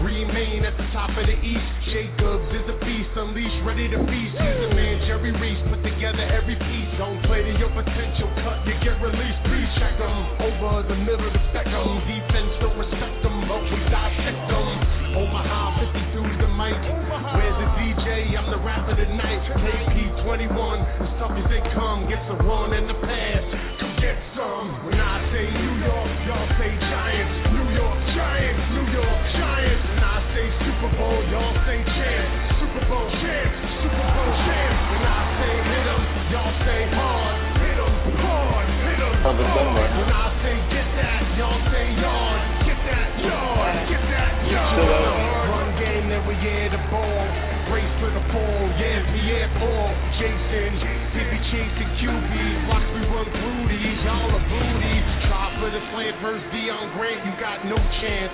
Remain at the top of the East. Jacobs is a beast, unleashed, ready to feast. He's the man, Jerry Reese, put together every piece. Don't play to your potential, cut, you get released. Please check them, over the middle to spec them. Defense don't respect them, but we dissect them. Omaha, 50 through the mic. Where's the DJ? I'm the rapper tonight. KP21, the stuff is in come. Gets a run in the pass. Get some. When I say New York, y'all say Giants. New York Giants, New York Giants. When I say Super Bowl, y'all say champs. Super Bowl champs, Super Bowl champs. When I say hit 'em, y'all say hard. Hit 'em hard, hit 'em hard. When I say get that, y'all say yard. Get that yard, get that yard. One game that we air the ball, race for the ball, yeah we air ball. Jason. Baby chasing QB, watch me run through these, y'all are booty. Try for the slam, versus Deion Branch, you got no chance.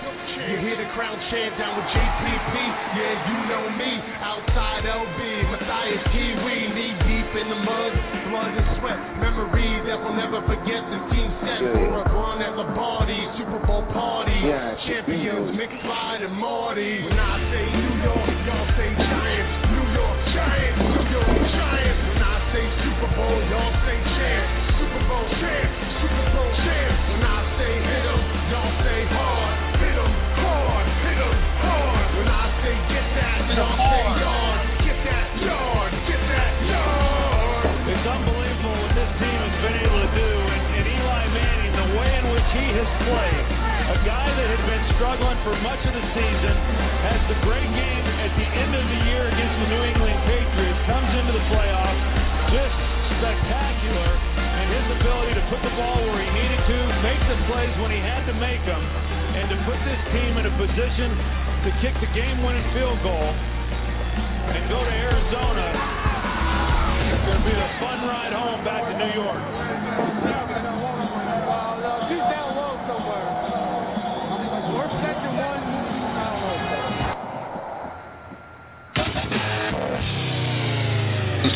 You hear the crowd chant down with JPP, yeah, you know me. Outside LB, Matthias Kiwi, knee deep in the mud, blood and sweat. Memories that we'll never forget, the team set for a run at Lombardi, Super Bowl party. Yeah, champions, McFly and Marty. When I say New York, y'all say Giants. New York Giants, New York Giants. Super Bowl, y'all say champs. Super Bowl champs, Super Bowl champs. When I say hit 'em, y'all say hard. Hit 'em hard, hit 'em hard. When I say get that, y'all say yard. Get that yard, get that yard. It's unbelievable what this team has been able to do. And Eli Manning, the way in which he has played, a guy that had been struggling for much of the season, has the great game at the end of the year against the New England Patriots, comes into the playoffs. Just spectacular, and his ability to put the ball where he needed to, make the plays when he had to make them, and to put this team in a position to kick the game-winning field goal and go to Arizona. It's going to be a fun ride home back to New York. She's down low somewhere. We're second one.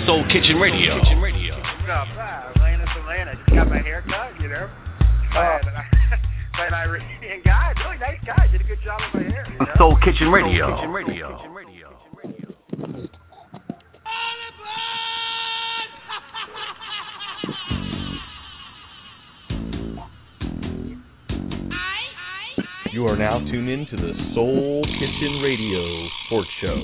Soul Kitchen Radio. Soul Kitchen Radio. Atlantis. Just got my hair cut, you know. But an Iranian guy, really nice guy, did a good job with my hair. You know? Soul Kitchen Radio. Soul Kitchen Radio. Soul Kitchen Radio. You are now tuned in to the Soul Kitchen Radio Sports Show.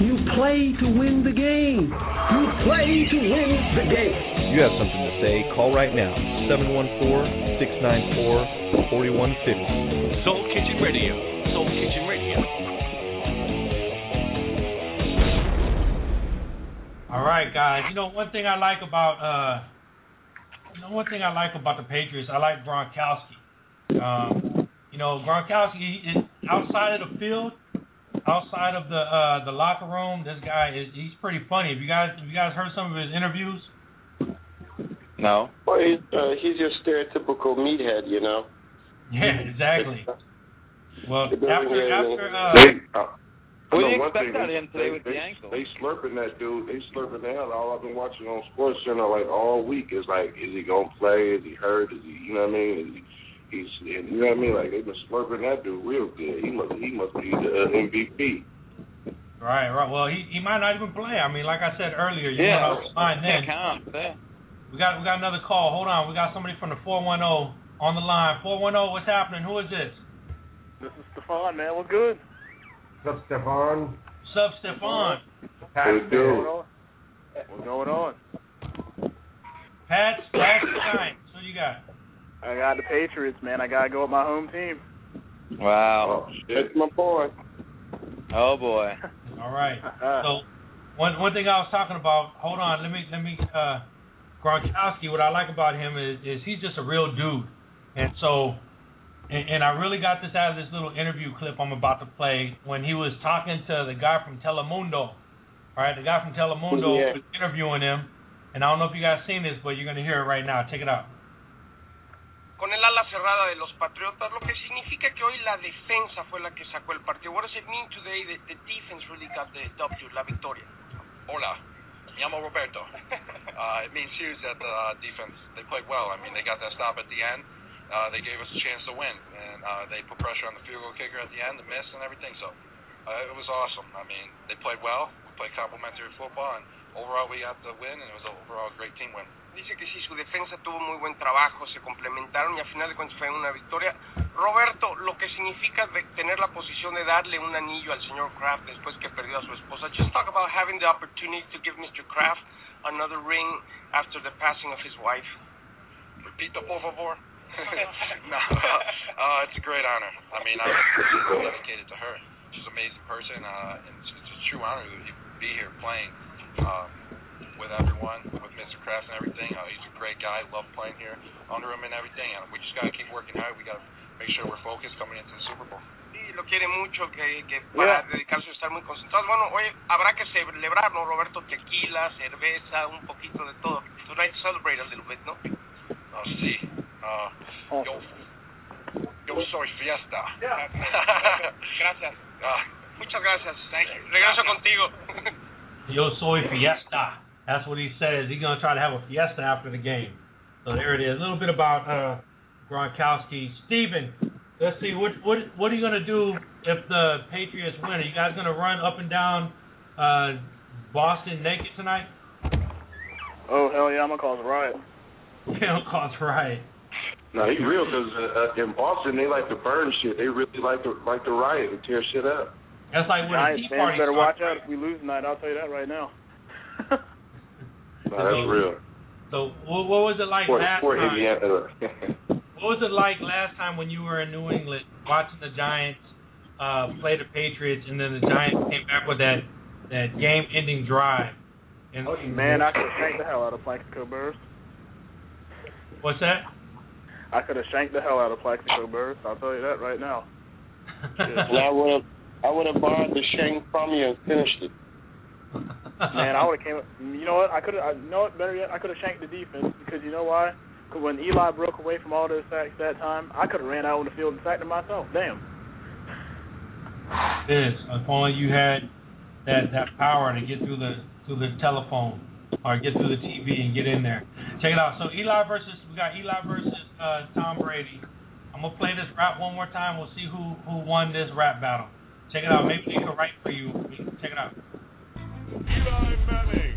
You play to win the game. You play to win the game. If you have something to say, call right now. 714-694-4150. Soul Kitchen Radio. Soul Kitchen Radio. All right, guys. You know, one thing I like about the Patriots, I like Gronkowski. You know, Gronkowski is outside of the field, outside of the locker room. This guy he's pretty funny. Have you guys heard some of his interviews? No. Well, he's your stereotypical meathead, you know. Yeah, exactly. Well, after What do you expect out of him today with the ankle? They slurping that dude. They slurping the hell. All I've been watching on Sports Center like all week is like, is he gonna play? Is he hurt? Is he? You know what I mean? You know what I mean? Like they've been slurping that dude real good. He must be the MVP. Right, right. Well, he might not even play. I mean, like I said earlier, we got another call. Hold on, we got somebody from the 410 on the line. 410, what's happening? Who is this? This is Stephon, man. What's good? What's up, Stephon? What's up, Stephon? What's going on? What's going on? Pats, Giants. Who you got? I got the Patriots, man. I gotta go with my home team. Wow, that's my boy. Oh boy. All right. So one thing I was talking about. Hold on. Let me. Gronkowski. What I like about him is he's just a real dude, and so. And I really got this out of this little interview clip I'm about to play when he was talking to the guy from Telemundo. All right, the guy from Telemundo was interviewing him. And I don't know if you guys seen this, but you're going to hear it right now. Check it out. Con el ala cerrada de los Patriotas, lo que significa que hoy la defensa fue la que sacó el partido. What does it mean today that the defense really got the W, la victoria? Hola, me llamo Roberto. It means huge that the defense, they played well. I mean, they got that stop at the end. They gave us a chance to win, and they put pressure on the field goal kicker at the end, the miss and everything, so it was awesome. I mean, they played well, we played complimentary football, and overall we got the win, and it was an overall great team win. Dice que sí, su defensa tuvo muy buen trabajo, se complementaron, y al final de cuentas fue una victoria. Roberto, lo que significa tener la posición de darle un anillo al señor Kraft después que perdió a su esposa. Just talk about having the opportunity to give Mr. Kraft another ring after the passing of his wife. Repito, por favor. No, it's a great honor. I mean, I'm dedicated to her. She's an amazing person, and it's a true honor to be here playing with everyone, with Mr. Kraft and everything. He's a great guy. Love playing here under him and everything. We just got to keep working hard. We got to make sure we're focused coming into the Super Bowl. Lo quiere mucho que para dedicarse a estar muy concentrados. Bueno, hoy habrá que celebrar, ¿no, Roberto? Tequila, cerveza, un poquito de todo. Tonight celebrate a little bit, ¿no? Sí. Yo soy fiesta. Yeah. Gracias. Muchas gracias. Thank you. Regreso contigo. Yo soy fiesta. That's what he says. He's going to try to have a fiesta after the game. So there it is. A little bit about Gronkowski. Steven, let's see. What are you going to do if the Patriots win? Are you guys going to run up and down Boston naked tonight? Oh, hell yeah. I'm going to cause a riot. Yeah, I'm going to cause a riot. No, he's real because in Boston they like to burn shit. They really like to riot and tear shit up. That's like when a tea party. Better watch out if we lose tonight. I'll tell you that right now. No, that's real. So what was it like last time? What was it like last time when you were in New England watching the Giants play the Patriots, and then the Giants came back with that game-ending drive? And oh man, I could shank the hell out of Plaxico Burress. What's that? I could have shanked the hell out of Plaxico Burress. I'll tell you that right now. Yeah. Well, I would have borrowed the shank from you and finished it. Man, I would have came. You know what? Better yet, I could have shanked the defense because you know why? Because when Eli broke away from all those sacks that time, I could have ran out on the field and sacked it myself. Damn. Yes, if only you had that power to get through the telephone or get through the TV and get in there. Check it out. So we got Eli versus Tom Brady. I'm going to play this rap one more time. We'll see who won this rap battle. Check it out. Maybe they can write for you. Check it out. Eli Manning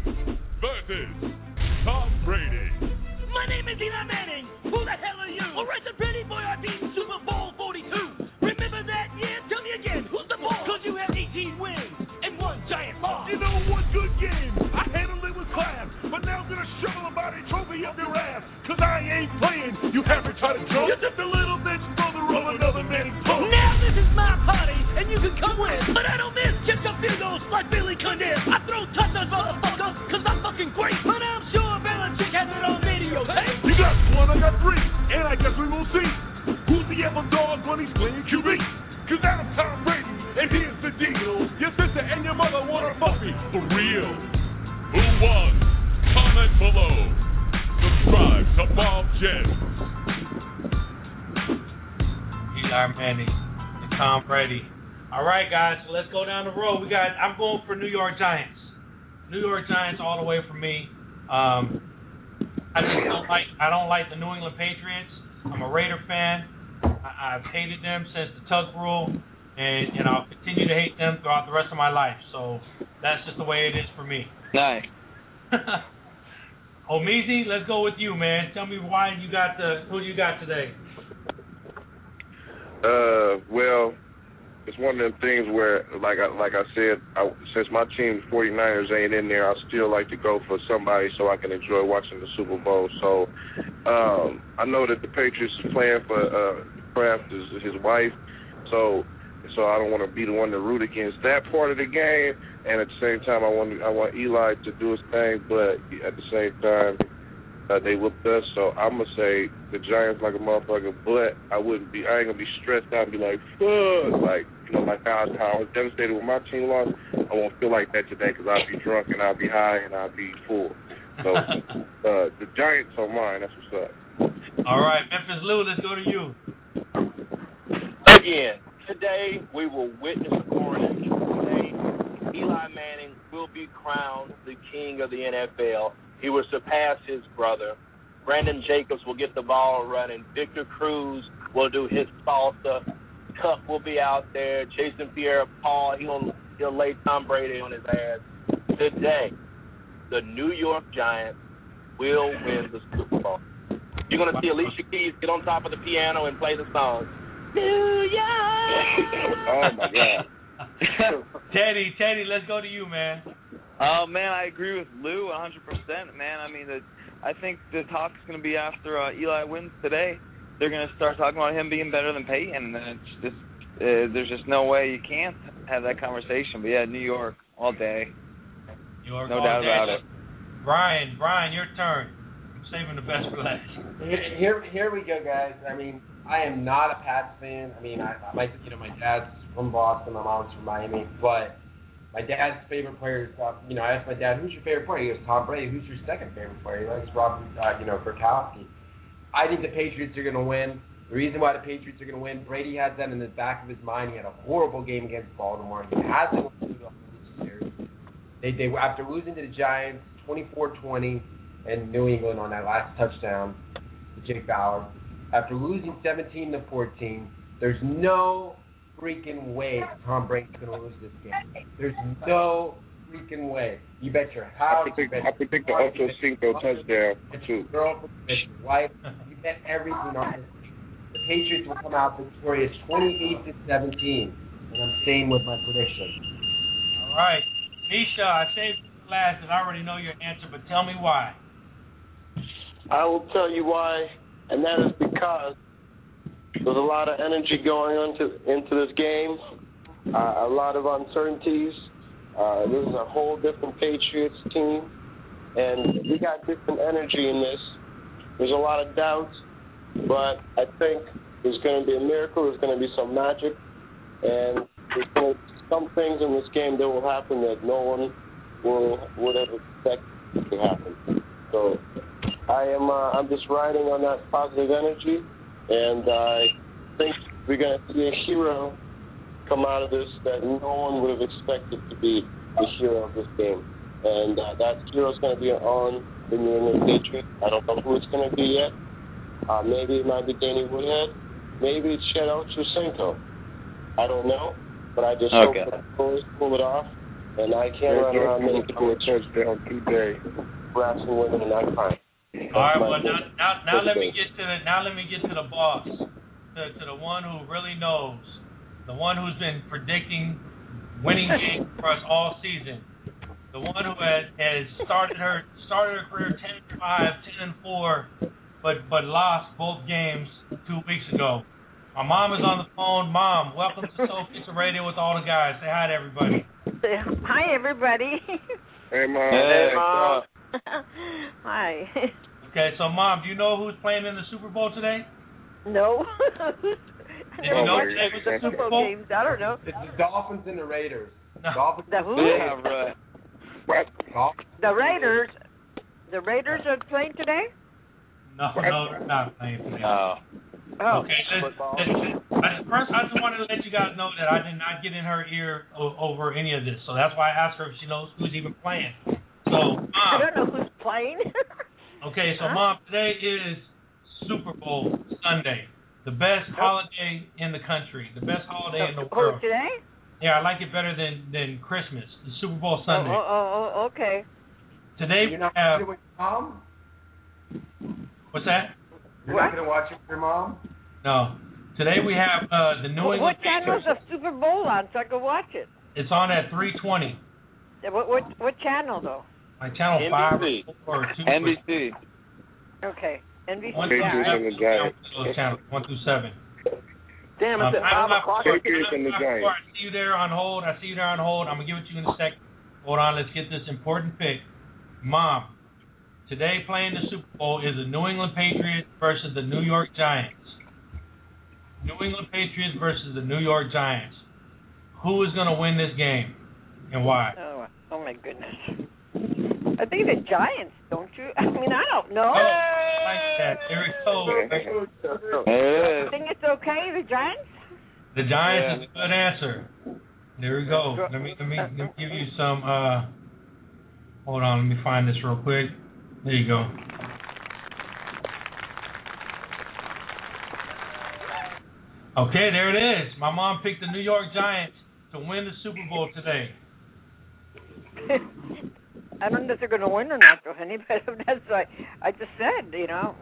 versus Tom Brady. My name is Eli Manning. Who the hell are you? All right, the Brady boy, I beat Super Bowl 42. Remember that? Yeah, tell me again. Who's the ball? Because you had 18 wins and one giant loss. You know, one good game. I handled it with class. But now I'm going to shovel a body trophy up your ass. Because I ain't playing. You haven't tried to jump. You're just a little bitch brother of another man's punk. Now this is my party, and you can come in. But I don't miss chips up field goals like Billy Condon. I throw touchdowns, motherfucker, because I'm fucking great. But I'm sure Belichick has it on video, hey? You got one, I got three, and I guess we will see. Who's the dog when he's playing QB? Because I'm Tom Brady, and here's the deal. Your sister and your mother want to fuck me for real. Who won? Comment below. Subscribe to Bob Jen. Eli Manning and Tom Brady. All right, guys, so let's go down the road. I'm going for New York Giants. New York Giants all the way for me. I don't like the New England Patriots. I'm a Raider fan. I've hated them since the Tuck Rule, and I'll continue to hate them throughout the rest of my life. So that's just the way it is for me. Nice. Omizi, let's go with you, man. Tell me why you got who you got today. Well, it's one of them things where, like I said, since my team 49ers ain't in there, I still like to go for somebody so I can enjoy watching the Super Bowl. So I know that the Patriots playing for Kraft is his wife, so I don't want to be the one to root against that part of the game. And at the same time, I want Eli to do his thing, but at the same time, they whooped us. So I'm gonna say the Giants like a motherfucker, but I ain't gonna be stressed out and be like, fuck, how I was devastated when my team lost. I won't feel like that today because I'll be drunk and I'll be high and I'll be full. So the Giants are mine. That's what's up. All right, Memphis Lou, let's go to you. Again, today we will witness a coronation. Today, Eli Manning will be crowned the king of the NFL. He will surpass his brother. Brandon Jacobs will get the ball running. Victor Cruz will do his salsa. Cup will be out there. Justin Pierre-Paul, he'll lay Tom Brady on his ass. Today, the New York Giants will win the Super Bowl. You're going to see Alicia Keys get on top of the piano and play the song. New York! Oh, my God. Teddy, let's go to you, man. Oh, man, I agree with Lou 100%, man. I mean, I think the talk is going to be after Eli wins today. They're going to start talking about him being better than Peyton, and then it's just there's just no way you can't have that conversation. But, yeah, New York all day. New York all day. No doubt about it. Brian, your turn. I'm saving the best for last. Here we go, guys. I mean, I am not a Pats fan. I mean, my dad's from Boston, my mom's from Miami, but my dad's favorite player, I asked my dad, who's your favorite player? He goes, Tom Brady. Who's your second favorite player? He likes Rob, Gronkowski. I think the Patriots are going to win. The reason why the Patriots are going to win, Brady has that in the back of his mind. He had a horrible game against Baltimore. He hasn't won through the whole series. They after losing to the Giants 24-20 and New England on that last touchdown to Jake Ballard, after losing 17-14, there's no freaking way Tom Brady's going to lose this game. There's no freaking way. You bet your house. I predict the Ochocinco touchdown, too. Girlfriend, your wife. You bet everything on this game. The Patriots will come out victorious 28-17. And I'm staying with my prediction. All right. Misha, I saved you last, and I already know your answer, but tell me why. I will tell you why, and that is because there's a lot of energy going into this game, a lot of uncertainties. This is a whole different Patriots team, and we got different energy in this. There's a lot of doubts, but I think there's going to be a miracle. There's going to be some magic, and there's going to be some things in this game that will happen that no one would have expected to happen. So I'm just riding on that positive energy. And I think we're going to see a hero come out of this that no one would have expected to be the hero of this game. And that hero is going to be on the New England Patriots. I don't know who it's going to be yet. Maybe it might be Danny Woodhead. Maybe it's Chad Ochocinco. I don't know. But I just hope that the boys pull it off. And I can't run around many people at church down today, harassing women and not crying. All right, well, now let me get to the boss, to the one who really knows, the one who's been predicting winning games for us all season, the one who has started her career 10-5, 10-4, but lost both games 2 weeks ago. My mom is on the phone. Mom, welcome to Soul Kitchen Radio with all the guys. Say hi to everybody. Hi, everybody. Hey, Mom. Hey, Mom. Hi. Okay, so Mom, do you know who's playing in the Super Bowl today? No. Did you know today was the Super Bowl? Games. I don't know. It's the Dolphins and the Raiders. No. Dolphins. The who? Yeah, right. The Raiders. The Raiders are playing today? No, they're not playing today. Okay, I just wanted to let you guys know that I did not get in her ear over any of this, so that's why I asked her if she knows who's even playing. So, Mom, I don't know who's playing. Okay, so Mom, today is Super Bowl Sunday, the best holiday in the country, the best holiday in the world. Oh, today? Yeah, I like it better than Christmas. The Super Bowl Sunday. Oh, okay. Today we have. With Mom? What's that? You're not going to watch it with your mom? No. Today we have the New England Patriots. What channel is the Super Bowl on so I can watch it? It's on at 3:20. What channel, though? Like channel NBC. 5 or 2. NBC. Okay. NBC. 1 through 7. Those channels, 1 through 7. Damn, it's at 5 o'clock. I see you there on hold. I'm going to give it to you in a second. Hold on. Let's get this important pick. Mom. Today, playing the Super Bowl is the New England Patriots versus the New York Giants. Who is going to win this game and why? Oh, my goodness. I think the Giants, don't you? I mean, I don't know. Oh, I like that. There it goes. I think it's okay, the Giants? The Giants is a good answer. There we go. Let me give you some. Hold on. Let me find this real quick. There you go. Okay, there it is. My mom picked the New York Giants to win the Super Bowl today. I don't know if they're going to win or not, honey, but that's like I just said, you know.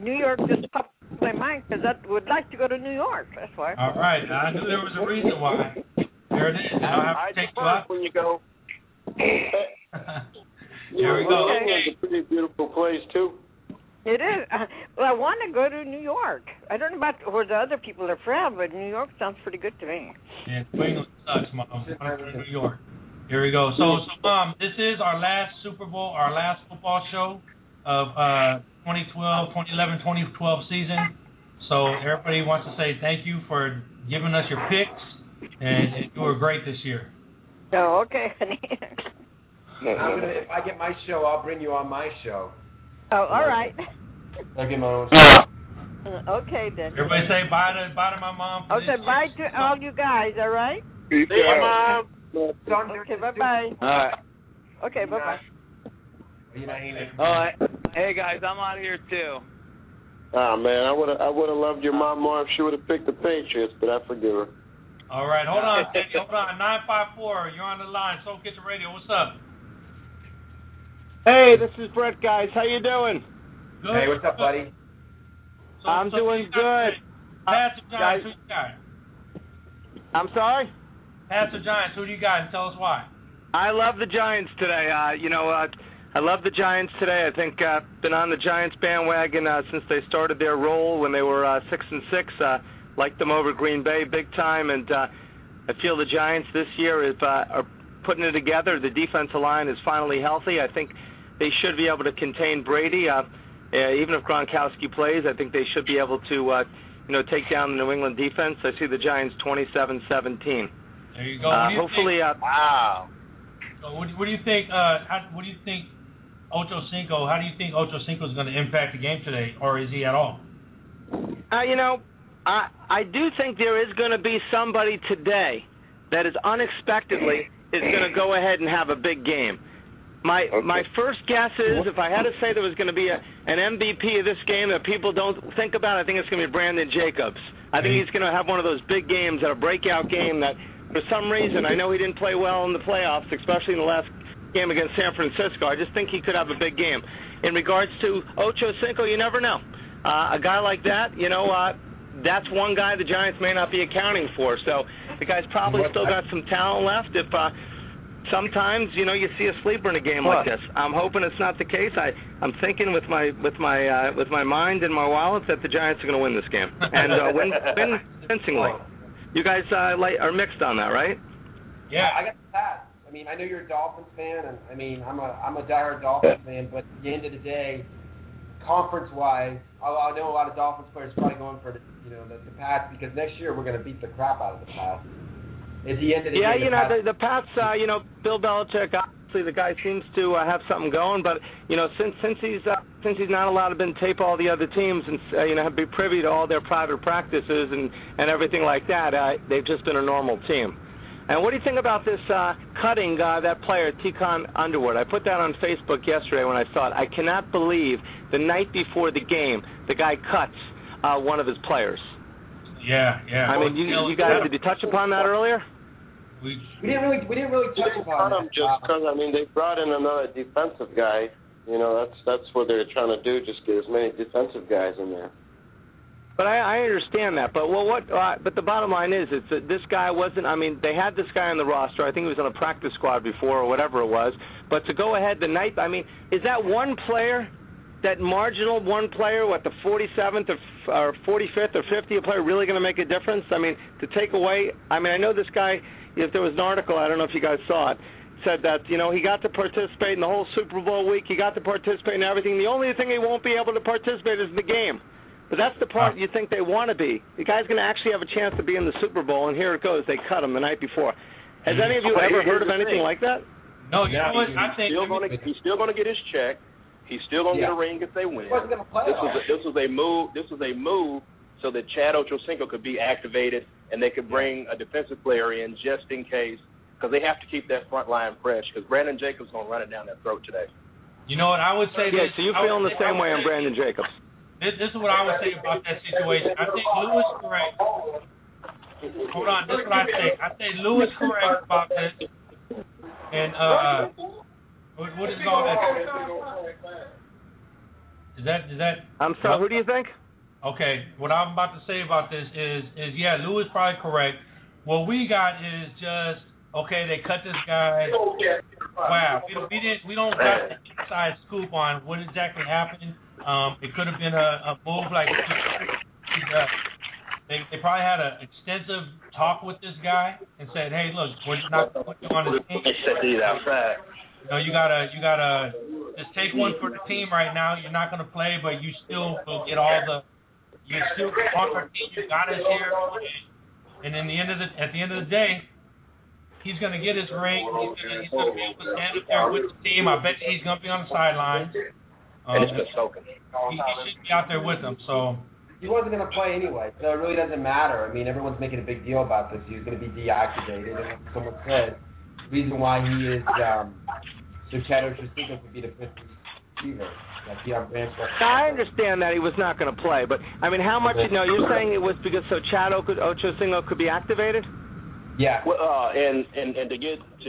New York just popped my mind because I would like to go to New York. That's why. All right. I knew there was a reason why. There it is. I'll have to take you out. When you go. There we go. It's a pretty beautiful place, too. It is. Well, I want to go to New York. I don't know about where the other people are from, but New York sounds pretty good to me. Yeah, New England sucks, Mom. I want to go to New York. Here we go. So Mom, this is our last Super Bowl, our last football show of 2011-2012 season. So everybody wants to say thank you for giving us your picks, and you were great this year. Oh, okay, honey. If I get my show, I'll bring you on my show. Oh, all right. I'll get my own show. Okay, then. Everybody say bye to my mom. Please. Okay, bye to all you guys, all right? See you, Mom. Okay, bye-bye. All right. Okay, bye-bye. All right. Hey, guys, I'm out of here, too. Oh, man, I would have loved your mom more if she would have picked the Patriots, but I forgive her. All right, hold on. Hold on. 954, you're on the line. Soul Kitchen Radio, what's up? Hey, this is Brett, guys. How you doing? Good. Hey, what's up, buddy? I'm doing good. Pastor Giants, who you got? I'm sorry? Pastor Giants, who do you got? And tell us why. I love the Giants today. I think I've been on the Giants bandwagon since they started their role when they were 6-6. Liked them over Green Bay big time. And I feel the Giants this year are putting it together. The defensive line is finally healthy. I think they should be able to contain Brady. Even if Gronkowski plays, I think they should be able to, take down the New England defense. I see the Giants 27-17. There you go. Wow. So what do you think? What do you think? How do you think Ochocinco is going to impact the game today, or is he at all? I do think there is going to be somebody today that is unexpectedly is going to go ahead and have a big game. My first guess is, if I had to say there was going to be an MVP of this game that people don't think about, I think it's going to be Brandon Jacobs. I think he's going to have one of those big games, a breakout game that, for some reason, I know he didn't play well in the playoffs, especially in the last game against San Francisco. I just think he could have a big game. In regards to Ochocinco, you never know. A guy like that, that's one guy the Giants may not be accounting for. So the guy's probably still got some talent left. If sometimes you see a sleeper in a game like this, I'm hoping it's not the case. I'm thinking with my mind and my wallet that the Giants are going to win this game and win convincingly. You guys are mixed on that, right? Yeah, I got the Pats. I mean, I know you're a Dolphins fan, and I mean I'm a diehard Dolphins fan. But at the end of the day, conference-wise, I know a lot of Dolphins players probably going for the Pats because next year we're going to beat the crap out of the Pats. At the end of the day, the Pats, Bill Belichick Obviously, the guy seems to have something going, but you know, since he's not allowed to been tape all the other teams and you know, be privy to all their private practices and everything like that, they've just been a normal team. And what do you think about this cutting that player, Tikhon Underwood? I put that on Facebook yesterday when I saw it. I cannot believe the night before the game, the guy cuts one of his players. Yeah. I mean, you guys, did you touch upon that earlier? We didn't really touch upon him just because, I mean, they brought in another defensive guy. You know, that's what they're trying to do, just get as many defensive guys in there. But I understand that. But but the bottom line is that this guy wasn't. I mean, they had this guy on the roster. I think he was on a practice squad before or whatever it was. But to go ahead the night, I mean, is that one player, that marginal one player, what, the 47th or 45th or 50th player, really going to make a difference? I mean, to take away. I mean, I know this guy. If there was an article, I don't know if you guys saw it, said that, you know, he got to participate in the whole Super Bowl week. He got to participate in everything. The only thing he won't be able to participate is the game. But that's the part you think they want to be. The guy's going to actually have a chance to be in the Super Bowl, and here it goes. They cut him the night before. Has any of you ever heard of anything like that? No, you know what? He's still going to get his check. He's still going to get a ring if they win. This was a move so that Chad Ochocinco could be activated, and they could bring a defensive player in just in case, because they have to keep that front line fresh, because Brandon Jacobs is going to run it down their throat today. You know what, I would say this. Yeah, so you're feeling the same way on Brandon Jacobs. This is what I would say about that situation. I think Lou is correct. Hold on, this is what I say. I think Lou is correct about this. And what is all that? Is that? I'm sorry, who do you think? Okay, what I'm about to say about this is Lou is probably correct. What we got is just, okay, they cut this guy. Wow, we don't got the inside scoop on what exactly happened. It could have been a move like they probably had an extensive talk with this guy and said, hey, look, we're not going to put you on the team. You know, you gotta just take one for the team right now. You're not going to play, but you still will get all the. You're still on our team. You got us here, and at the end of the day, he's going to get his ring. He's going to be able to stand up there with the team. I bet he's going to be on the sidelines. He should be out there with them. So he wasn't going to play anyway, so it really doesn't matter. I mean, everyone's making a big deal about this. He was going to be deactivated, and like someone said, the reason why he is so Chad Ochocinco could be the fifth receiver. I understand that he was not going to play, but, I mean, how much, you know, you're saying it was because so Chad Ochocinco could be activated? Yeah. Well, and to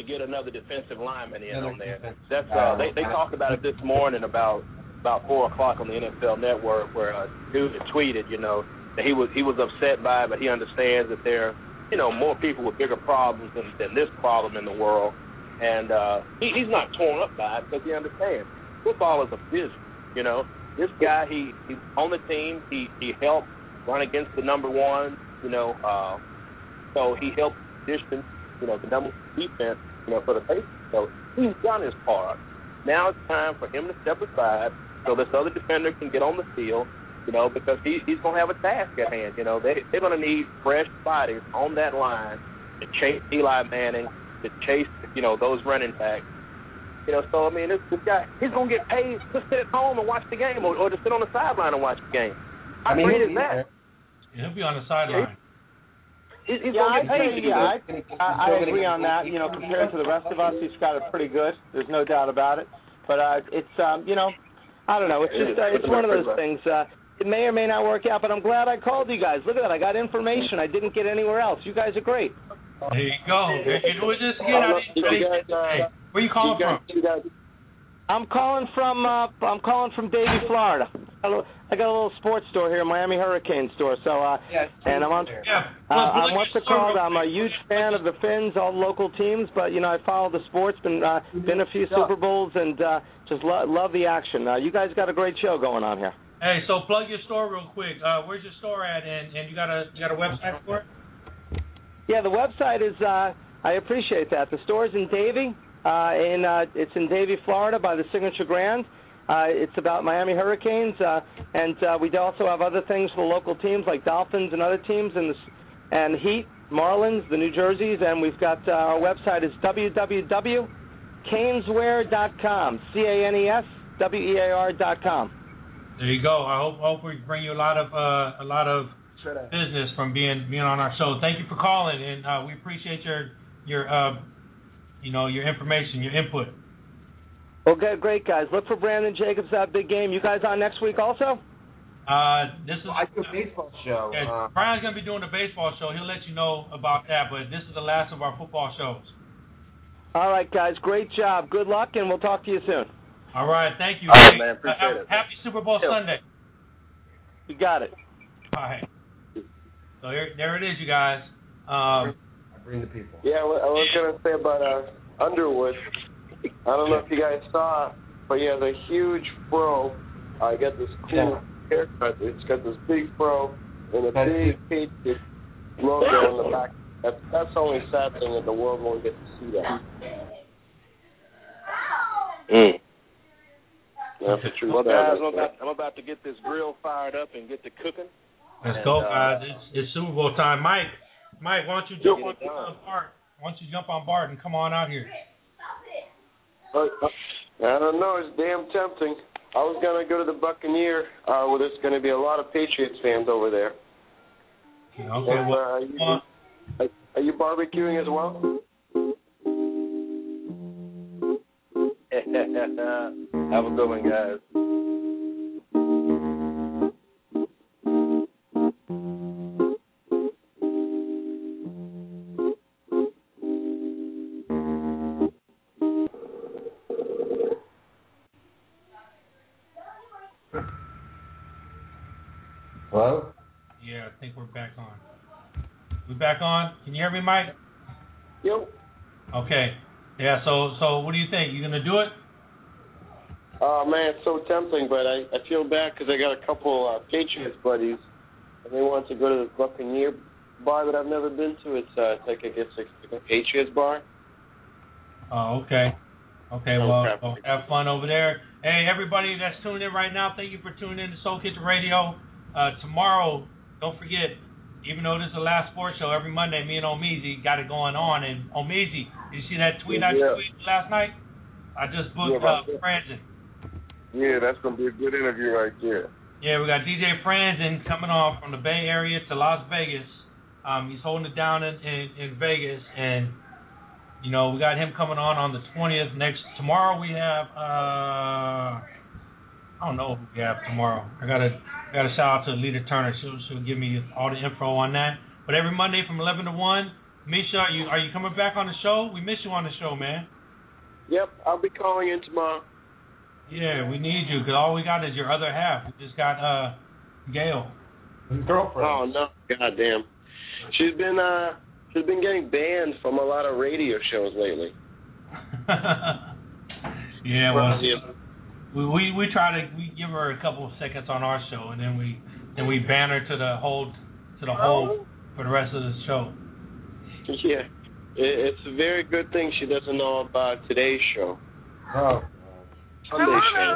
get another defensive lineman in on there. That's they talked about it this morning about 4 o'clock on the NFL Network, where a dude tweeted, you know, that he was upset by it, but he understands that there are, you know, more people with bigger problems than this problem in the world. And he's not torn up by it because he understands. Football is a business, you know. This guy, he's on the team. He helped run against the number one, you know. So he helped position, you know, the number defense, you know, for the Patriots. So he's done his part. Now it's time for him to step aside so this other defender can get on the field, you know, because he's going to have a task at hand. You know, they're going to need fresh bodies on that line to chase Eli Manning, to chase, you know, those running backs. You know, so, I mean, this guy, he's going to get paid to sit at home and watch the game or to sit on the sideline and watch the game. I mean, great is that? He'll be on the sideline. He's going to get paid. I agree on that. You know, compared to the rest of us, he's got it pretty good. There's no doubt about it. But it's, you know, I don't know. It's just it's one of those things. It may or may not work out, but I'm glad I called you guys. Look at that. I got information I didn't get anywhere else. You guys are great. There you go. It was just get out of the Where are you calling from? I'm calling from Davie, Florida. I got a little sports store here, Miami Hurricane store. So and I'm on. I'm what's it called? I'm a huge fan of the Fins, all local teams. But you know, I follow the sports. Been a few Super Bowls and just love the action. You guys got a great show going on here. Hey, so plug your store real quick. Where's your store at? And you got a website for it? Yeah, the website is. I appreciate that. The store's in Davie. It's in Davie, Florida, by the Signature Grand. It's about Miami Hurricanes, and we also have other things for local teams like Dolphins and other teams, and Heat, Marlins, the New Jerseys, and we've got our website is www. Caneswear.com. CANESWEAR.com. There you go. I hope we bring you a lot of business from being on our show. Thank you for calling, and we appreciate your information, your input. Okay, great guys. Look for Brandon Jacobs, that big game. You guys on next week also? I do a baseball show. Yeah, Brian's going to be doing the baseball show. He'll let you know about that, but this is the last of our football shows. All right, guys. Great job. Good luck, and we'll talk to you soon. All right. Thank you. All right, man. Appreciate it. Happy Super Bowl Sunday. You got it. All right. So there it is, you guys. I bring the people. Yeah, I was going to say about Underwood. I don't know if you guys saw it, but he has a huge fro. I got this cool haircut. It's got this big fro and a big Patriot logo on the back. That's the only sad thing that the world won't get to see that. Mm. That's the truth. Well, guys, I'm about to get this grill fired up and get to cooking. Let's go, guys. It's Super Bowl time. Mike, why don't you jump on Bart? Why don't you jump on Bart and come on out here? I don't know. It's damn tempting. I was going to go to the Buccaneer where there's going to be a lot of Patriots fans over there. Okay. Are you barbecuing as well? Have a good one, guys. Hello? Yeah, I think we're back on. We back on? Can you hear me, Mike? Yep. Okay. Yeah, so what do you think? You going to do it? Oh, man, it's so tempting, but I feel bad because I got a couple Patriots buddies, and they want to go to the Buccaneer bar that I've never been to. It's like, I guess, like a Patriots bar. Oh, okay. Okay, well, have fun over there. Hey, everybody that's tuned in right now, thank you for tuning in to Soul Kitchen Radio. Tomorrow, don't forget, even though this is the last sports show, every Monday, me and Omizi got it going on. And Omizi, you see that tweet I tweeted last night? I just booked Franzen. Yeah, that's going to be a good interview right there. Yeah, we got DJ Franzen coming on from the Bay Area to Las Vegas. He's holding it down in Vegas. And, you know, we got him coming on the 20th. Tomorrow we have, I don't know who we have tomorrow. I got a shout out to Lita Turner. She'll give me all the info on that. But every Monday from 11 to 1, Misha, are you coming back on the show? We miss you on the show, man. Yep, I'll be calling in tomorrow. Yeah, we need you because all we got is your other half. We just got Gail, his girlfriend. Oh no, goddamn! She's been getting banned from a lot of radio shows lately. Yeah, well. Yeah. We try to give her a couple of seconds on our show, and then we ban her to the hold for the rest of the show. Yeah, it's a very good thing she doesn't know about today's show. Oh, Sunday show.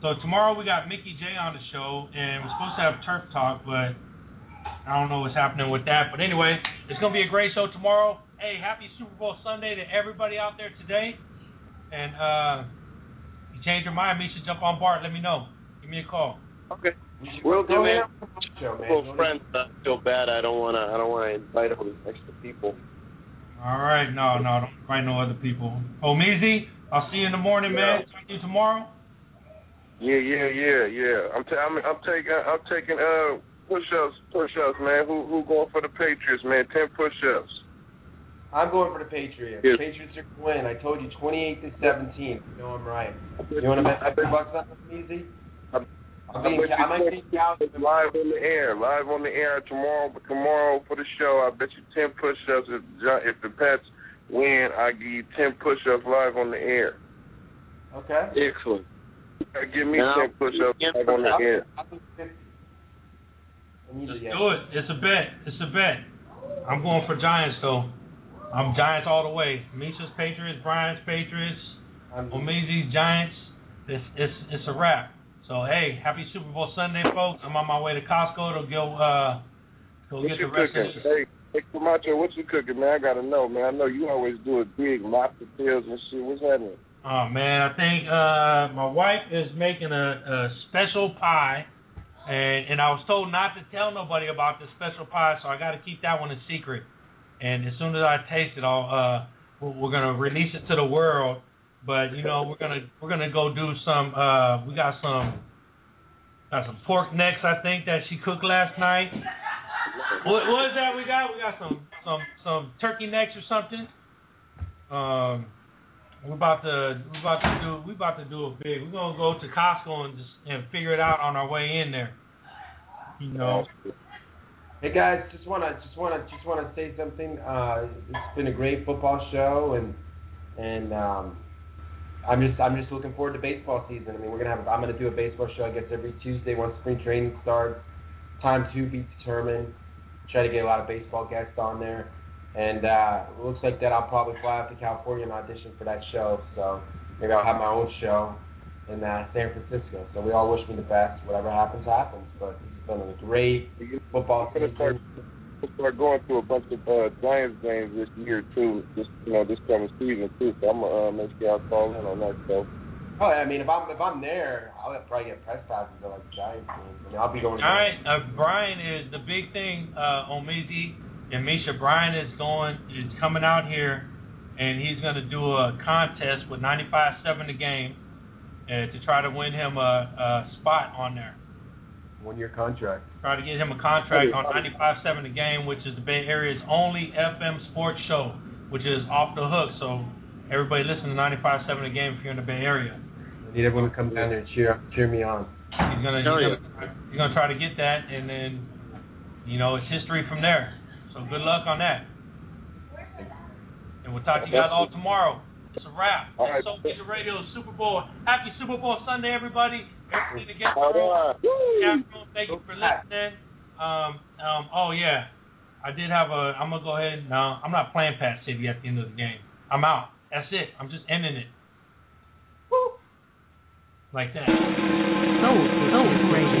So tomorrow we got Mickey J on the show, and we're supposed to have Turf Talk, but I don't know what's happening with that. But anyway, it's gonna be a great show tomorrow. Hey, happy Super Bowl Sunday to everybody out there today, and change your mind, Misha, jump on Bart, let me know. Give me a call. Okay. We'll do, man. Well, friends, I feel bad. I don't wanna invite all these extra people. All right, no, don't invite no other people. Omizi, I'll see you in the morning, man. Talk to you tomorrow. Yeah. I'm taking push ups, man. Who going for the Patriots, man? 10 push ups. I'm going for the Patriots. Yes. Patriots are going to win. I told you 28-17. You know I'm right. You want to bet $5 on this easy? I might be live on the air tomorrow for the show. I bet you 10 push-ups. If the Pats win, I give you 10 push-ups live on the air. Okay. Excellent. Give me 10 push-ups live on the air. Just do it. It's a bet. I'm going for Giants, though. I'm Giants all the way. Misha's Patriots, Brian's Patriots, Omizi's Giants. It's a wrap. So hey, happy Super Bowl Sunday, folks. I'm on my way to Costco to go So we'll get the rest of this. Hey, Camacho, what you cooking, man? I got to know, man. I know you always do it big, lobster tails and shit. What's happening? Oh, man, I think my wife is making a special pie, and I was told not to tell nobody about this special pie, so I got to keep that one a secret. And as soon as I taste it, we're gonna release it to the world. But you know, we're gonna go do some. We got some pork necks, I think, that she cooked last night. What is that we got? We got some turkey necks or something. We're about to do it big. We're gonna go to Costco and just figure it out on our way in there. You know. Hey guys, just wanna say something. It's been a great football show, and I'm just looking forward to baseball season. I mean, I'm gonna do a baseball show, I guess, every Tuesday once spring training starts. Time to be determined. Try to get a lot of baseball guests on there, and it looks like that I'll probably fly out to California and audition for that show. So maybe I'll have my own show in San Francisco. So we all wish me the best. Whatever happens, happens. But it's been a great football season. We'll start going through a bunch of Giants games this year too, this coming season too. So I'm gonna make sure I call in on that show. Oh, I mean, if I'm there, I'll probably get press passes to like the Giants games. I mean, I'll be going. Giant, Brian is the big thing on Mizzy and Misha. Brian is coming out here, and he's gonna do a contest with 95.7 a game to try to win him a spot on there. 1-year contract. Try to get him a contract on 95.7 a game, which is the Bay Area's only FM sports show, which is off the hook. So everybody listen to 95.7 a game if you're in the Bay Area. I need everyone to come down there and cheer me on. He's gonna try to get that, and then it's history from there. So good luck on that. And we'll talk to you guys all tomorrow. It's a wrap. All right. Soul Kitchen Radio Super Bowl. Happy Super Bowl Sunday, everybody. Everything together. Thank you for listening. I did have I'm gonna go ahead. No, I'm not playing Pat City at the end of the game. I'm out. That's it. I'm just ending it. Woo. Like that. Soul Kitchen Radio.